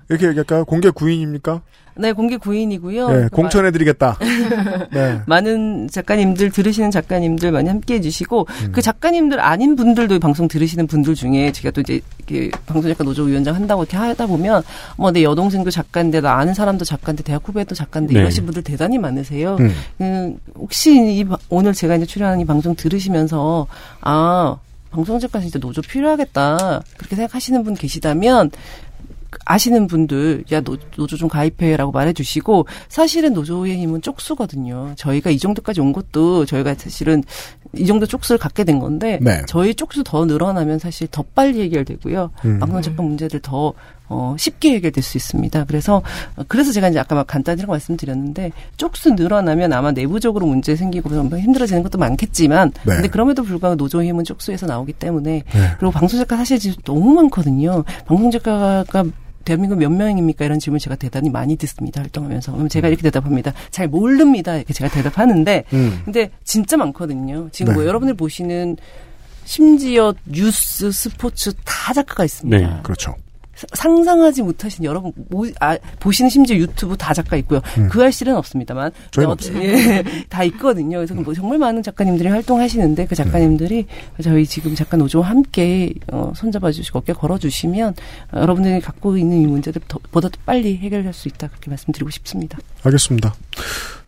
이렇게 얘기할까요? 공개 구인입니까? 네, 공개 구인이고요. 네, 공천해드리겠다. 네. 많은 작가님들, 들으시는 작가님들 많이 함께해 주시고, 음. 그 작가님들 아닌 분들도 방송 들으시는 분들 중에 제가 또 이제 방송작가 노조위원장 한다고 이렇게 하다 보면, 뭐 내 여동생도 작가인데, 나 아는 사람도 작가인데, 대학 후배도 작가인데, 네. 이러신 분들 대단히 많으세요. 음. 음, 혹시 이, 오늘 제가 이제 출연하는 이 방송 들으시면서, 아, 방송작가 진짜 노조 필요하겠다 그렇게 생각하시는 분 계시다면 아시는 분들 야 노, 노조 좀 가입해라고 말해주시고 사실은 노조의 힘은 쪽수거든요. 저희가 이 정도까지 온 것도 저희가 사실은 이 정도 쪽수를 갖게 된 건데 네. 저희 쪽수 더 늘어나면 사실 더 빨리 해결되고요. 음. 방송작가 문제들 더 어, 쉽게 해결될 수 있습니다. 그래서, 그래서 제가 이제 아까 막 간단히라고 말씀드렸는데, 쪽수 늘어나면 아마 내부적으로 문제 생기고 힘들어지는 것도 많겠지만, 네. 근데 그럼에도 불구하고 노조의 힘은 쪽수에서 나오기 때문에, 네. 그리고 방송작가 사실 지금 너무 많거든요. 방송작가가 대한민국 몇 명입니까? 이런 질문 제가 대단히 많이 듣습니다. 활동하면서. 그럼 제가 이렇게 대답합니다. 잘 모릅니다. 이렇게 제가 대답하는데, 음. 근데 진짜 많거든요. 지금 네. 뭐 여러분들 보시는 심지어 뉴스, 스포츠 다 작가가 있습니다. 네, 그렇죠. 상상하지 못하신 여러분 모, 아, 보시는 심지어 유튜브 다 작가 있고요. 음. 그 할 실은 없습니다만 저희 예, 다 있거든요. 그래서 뭐 정말 많은 작가님들이 활동하시는데 그 작가님들이 음. 저희 지금 작가 노조와 함께 어, 손잡아 주시고 어깨 걸어주시면 어, 여러분들이 갖고 있는 이 문제들 더, 보다 더 빨리 해결할 수 있다 그렇게 말씀드리고 싶습니다. 알겠습니다.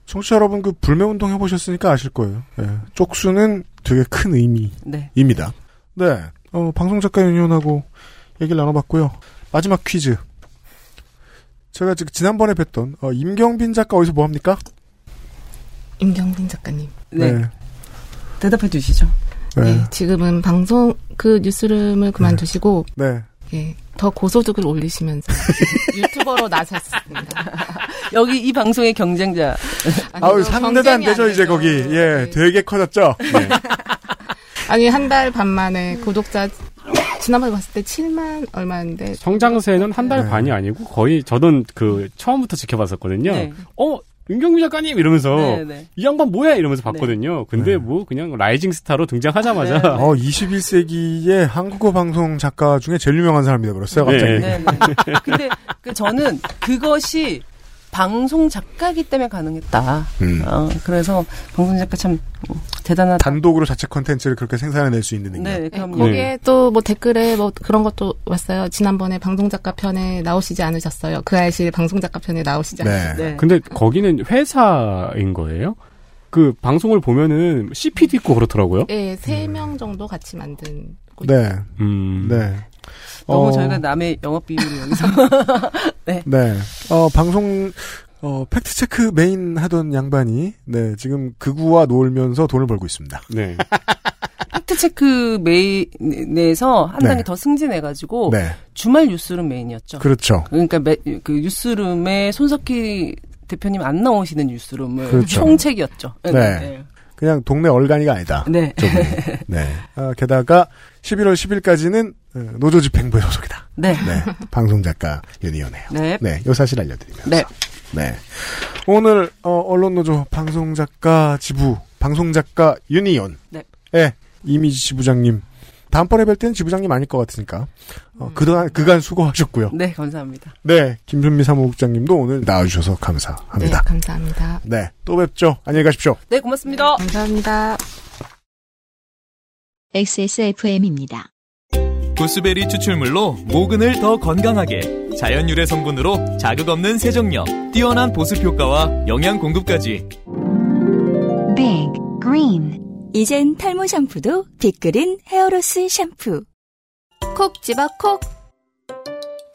청취자 여러분 그 불매운동 해보셨으니까 아실 거예요. 예, 쪽수는 되게 큰 의미입니다. 네, 네 어, 방송작가 유니온하고 얘기를 나눠봤고요. 마지막 퀴즈. 제가 지난번에 뵀던 어, 임경빈 작가 어디서 뭐합니까? 임경빈 작가님. 네. 네. 대답해 주시죠. 네. 네. 지금은 방송 그 뉴스룸을 그만두시고 네. 네. 더 고소득을 올리시면서 유튜버로 나섰습니다. 여기 이 방송의 경쟁자. 아우 상대도 안 되죠 이제 거기. 예, 네. 되게 커졌죠. 네. 아니 한 달 반 만에 구독자. 지난번에 봤을 때 칠만 얼마인데 성장세는 한 달 네. 반이 아니고 거의 저는 그 처음부터 지켜봤었거든요. 네. 어 윤경미 작가님 이러면서 네, 네. 이 양반 뭐야 이러면서 봤거든요. 네. 근데 네. 뭐 그냥 라이징 스타로 등장하자마자 네, 네. 어 이십일 세기의 한국어 방송 작가 중에 제일 유명한 사람이 되어버렸어요. 갑자기. 네, 네, 네. 근데 그 저는 그것이 방송 작가기 때문에 가능했다. 음. 어, 그래서 방송 작가 참 대단하다. 단독으로 자체 컨텐츠를 그렇게 생산해낼 수 있는 능력. 네, 그럼 네. 거기에 또 뭐 댓글에 뭐 그런 것도 왔어요. 지난번에 방송 작가 편에 나오시지 않으셨어요. 그 아이실 방송 작가 편에 나오시지 네. 않으셨어요. 네. 근데 거기는 회사인 거예요? 그 방송을 보면은 씨피도 있고 그렇더라고요. 네, 세 명 음. 정도 같이 만든. 곳. 네, 음, 네. 너무 어... 저희가 남의 영업 비밀을 여기서. 네. 네. 어, 방송, 어, 팩트체크 메인 하던 양반이, 네, 지금 극우와 놀면서 돈을 벌고 있습니다. 네. 팩트체크 메인에서 한 단계 네. 더 승진해가지고, 네. 주말 뉴스룸 메인이었죠. 그렇죠. 그러니까 매, 그 뉴스룸에 손석희 대표님 안 나오시는 뉴스룸을 그렇죠. 총책이었죠. 네. 네. 네. 그냥 동네 얼간이가 아니다. 네. 네. 아, 게다가 십일월 십일까지는 노조 집행부에 소속이다. 네. 네. 방송작가 유니온이에요. 네. 네. 요 사실 알려드리면서. 네. 네. 오늘 어, 언론노조 방송작가 지부 방송작가 유니온. 네. 예. 이미지 지부장님. 다음번에 뵐 때는 지부장님 아닐 것 같으니까. 어, 그동안 그간 수고하셨고요. 네, 감사합니다. 네, 김순미 사무국장님도 오늘 나와주셔서 감사합니다. 네, 감사합니다. 네, 또 뵙죠. 안녕히 가십시오. 네, 고맙습니다. 네, 감사합니다. 엑스에스에프엠입니다. 구스베리 추출물로 모근을 더 건강하게 자연 유래 성분으로 자극 없는 세정력, 뛰어난 보습 효과와 영양 공급까지. Big Green. 이젠 탈모 샴푸도 빅그린 헤어로스 샴푸. 콕 집어 콕.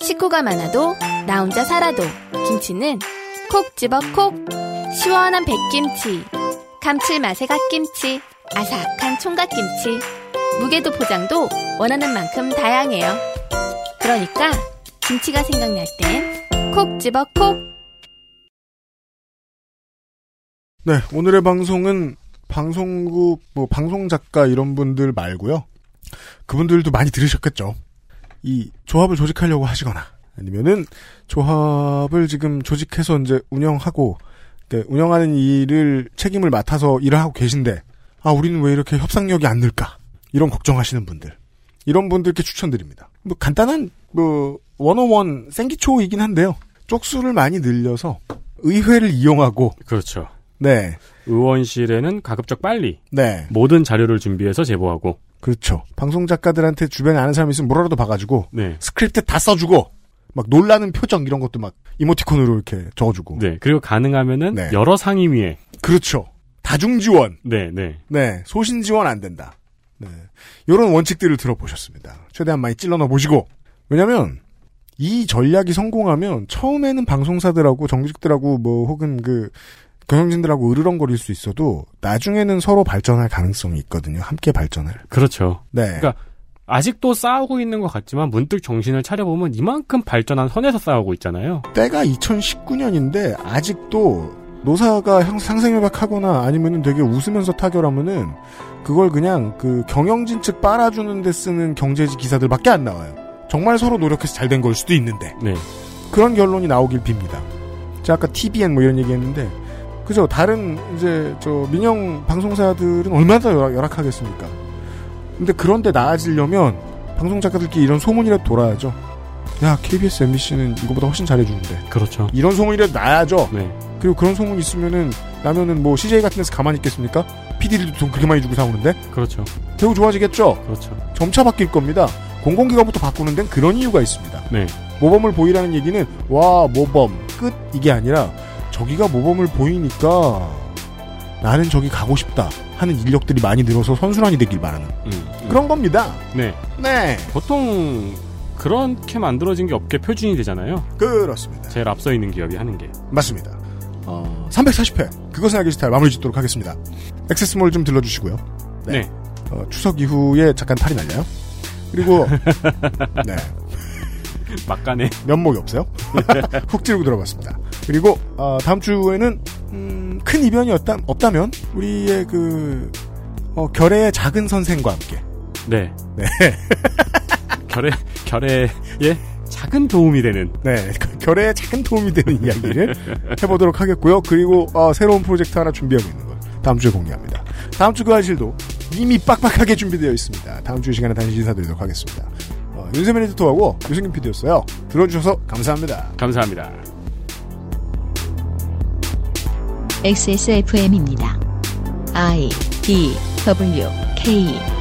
식구가 많아도 나 혼자 살아도 김치는 콕 집어 콕. 시원한 백김치, 감칠맛의 갓김치, 아삭한 총각김치. 무게도 포장도 원하는 만큼 다양해요. 그러니까 김치가 생각날 땐 콕 집어 콕. 네, 오늘의 방송은 방송국, 뭐, 방송작가 이런 분들 말고요. 그분들도 많이 들으셨겠죠. 이 조합을 조직하려고 하시거나 아니면은 조합을 지금 조직해서 이제 운영하고, 그러니까 운영하는 일을 책임을 맡아서 일을 하고 계신데, 아, 우리는 왜 이렇게 협상력이 안 늘까? 이런 걱정하시는 분들. 이런 분들께 추천드립니다. 뭐, 간단한 뭐 원오원 생기초이긴 한데요. 쪽수를 많이 늘려서 의회를 이용하고. 그렇죠. 네. 의원실에는 가급적 빨리. 네. 모든 자료를 준비해서 제보하고. 그렇죠. 방송 작가들한테 주변에 아는 사람이 있으면 뭐라도 봐가지고. 네. 스크립트 다 써주고. 막 놀라는 표정 이런 것도 막 이모티콘으로 이렇게 적어주고. 네. 그리고 가능하면은 네. 여러 상임위에. 그렇죠. 다중 지원. 네, 네. 네. 소신 지원 안 된다. 네. 요런 원칙들을 들어보셨습니다. 최대한 많이 찔러 넣어 보시고. 왜냐면 이 전략이 성공하면 처음에는 방송사들하고 정직들하고 뭐 혹은 그 경영진들하고 으르렁거릴 수 있어도 나중에는 서로 발전할 가능성이 있거든요. 함께 발전할. 그렇죠. 네. 그러니까 아직도 싸우고 있는 것 같지만 문득 정신을 차려보면 이만큼 발전한 선에서 싸우고 있잖아요. 때가 이천십구년인데 아직도 노사가 상생협약하거나 아니면은 되게 웃으면서 타결하면은 그걸 그냥 그 경영진 측 빨아주는 데 쓰는 경제지 기사들밖에 안 나와요. 정말 서로 노력해서 잘 된 걸 수도 있는데. 네. 그런 결론이 나오길 빕니다. 제가 아까 티비엔 뭐 이런 얘기 했는데, 그죠? 다른 이제 저 민영 방송사들은 얼마나 더 열악하겠습니까? 근데 그런데 나아지려면 방송 작가들끼리 이런 소문이라도 돌아야죠. 야, 케이비에스, 엠비씨는 이거보다 훨씬 잘해주는데. 그렇죠. 이런 소문이라도 나야죠. 네. 그리고 그런 소문이 있으면은, 나면은 뭐 씨제이 같은 데서 가만히 있겠습니까? 피디들도 돈 그렇게 많이 주고 사오는데? 그렇죠. 대우 좋아지겠죠? 그렇죠. 점차 바뀔 겁니다. 공공기관부터 바꾸는 데는 그런 이유가 있습니다. 네. 모범을 보이라는 얘기는, 와, 모범, 끝, 이게 아니라, 저기가 모범을 보이니까, 나는 저기 가고 싶다 하는 인력들이 많이 늘어서 선순환이 되길 바라는. 음, 음. 그런 겁니다. 네. 네. 보통, 그렇게 만들어진 게 업계 표준이 되잖아요. 그렇습니다. 제일 앞서 있는 기업이 하는 게. 맞습니다. 어, 삼백사십회 그것은 알기 싫다 마무리 짓도록 하겠습니다. 액세스몰 좀 들러주시고요. 네. 네. 어, 추석 이후에 잠깐 탈이 날려요. 그리고 네. 막간에 면목이 없어요. 훅 찌르고 들어봤습니다. 그리고 어, 다음 주에는 음, 큰 이변이 없다, 없다면 우리의 그 어, 결혜의 작은 선생과 함께. 네. 네. 결혜 결혜의 작은 도움이 되는. 네. 결혜의 작은 도움이 되는 이야기를 해보도록 하겠고요. 그리고 어, 새로운 프로젝트 하나 준비하고 있는 걸 다음 주에 공개합니다. 다음 주 그 아실도 이미 빡빡하게 준비되어 있습니다. 다음 주 이 시간에 다시 인사드리도록 하겠습니다. 어, 윤세민 에디터하고 유승균 피디였어요. 들어주셔서 감사합니다. 감사합니다. 엑스에스에프엠입니다. I, D, W, K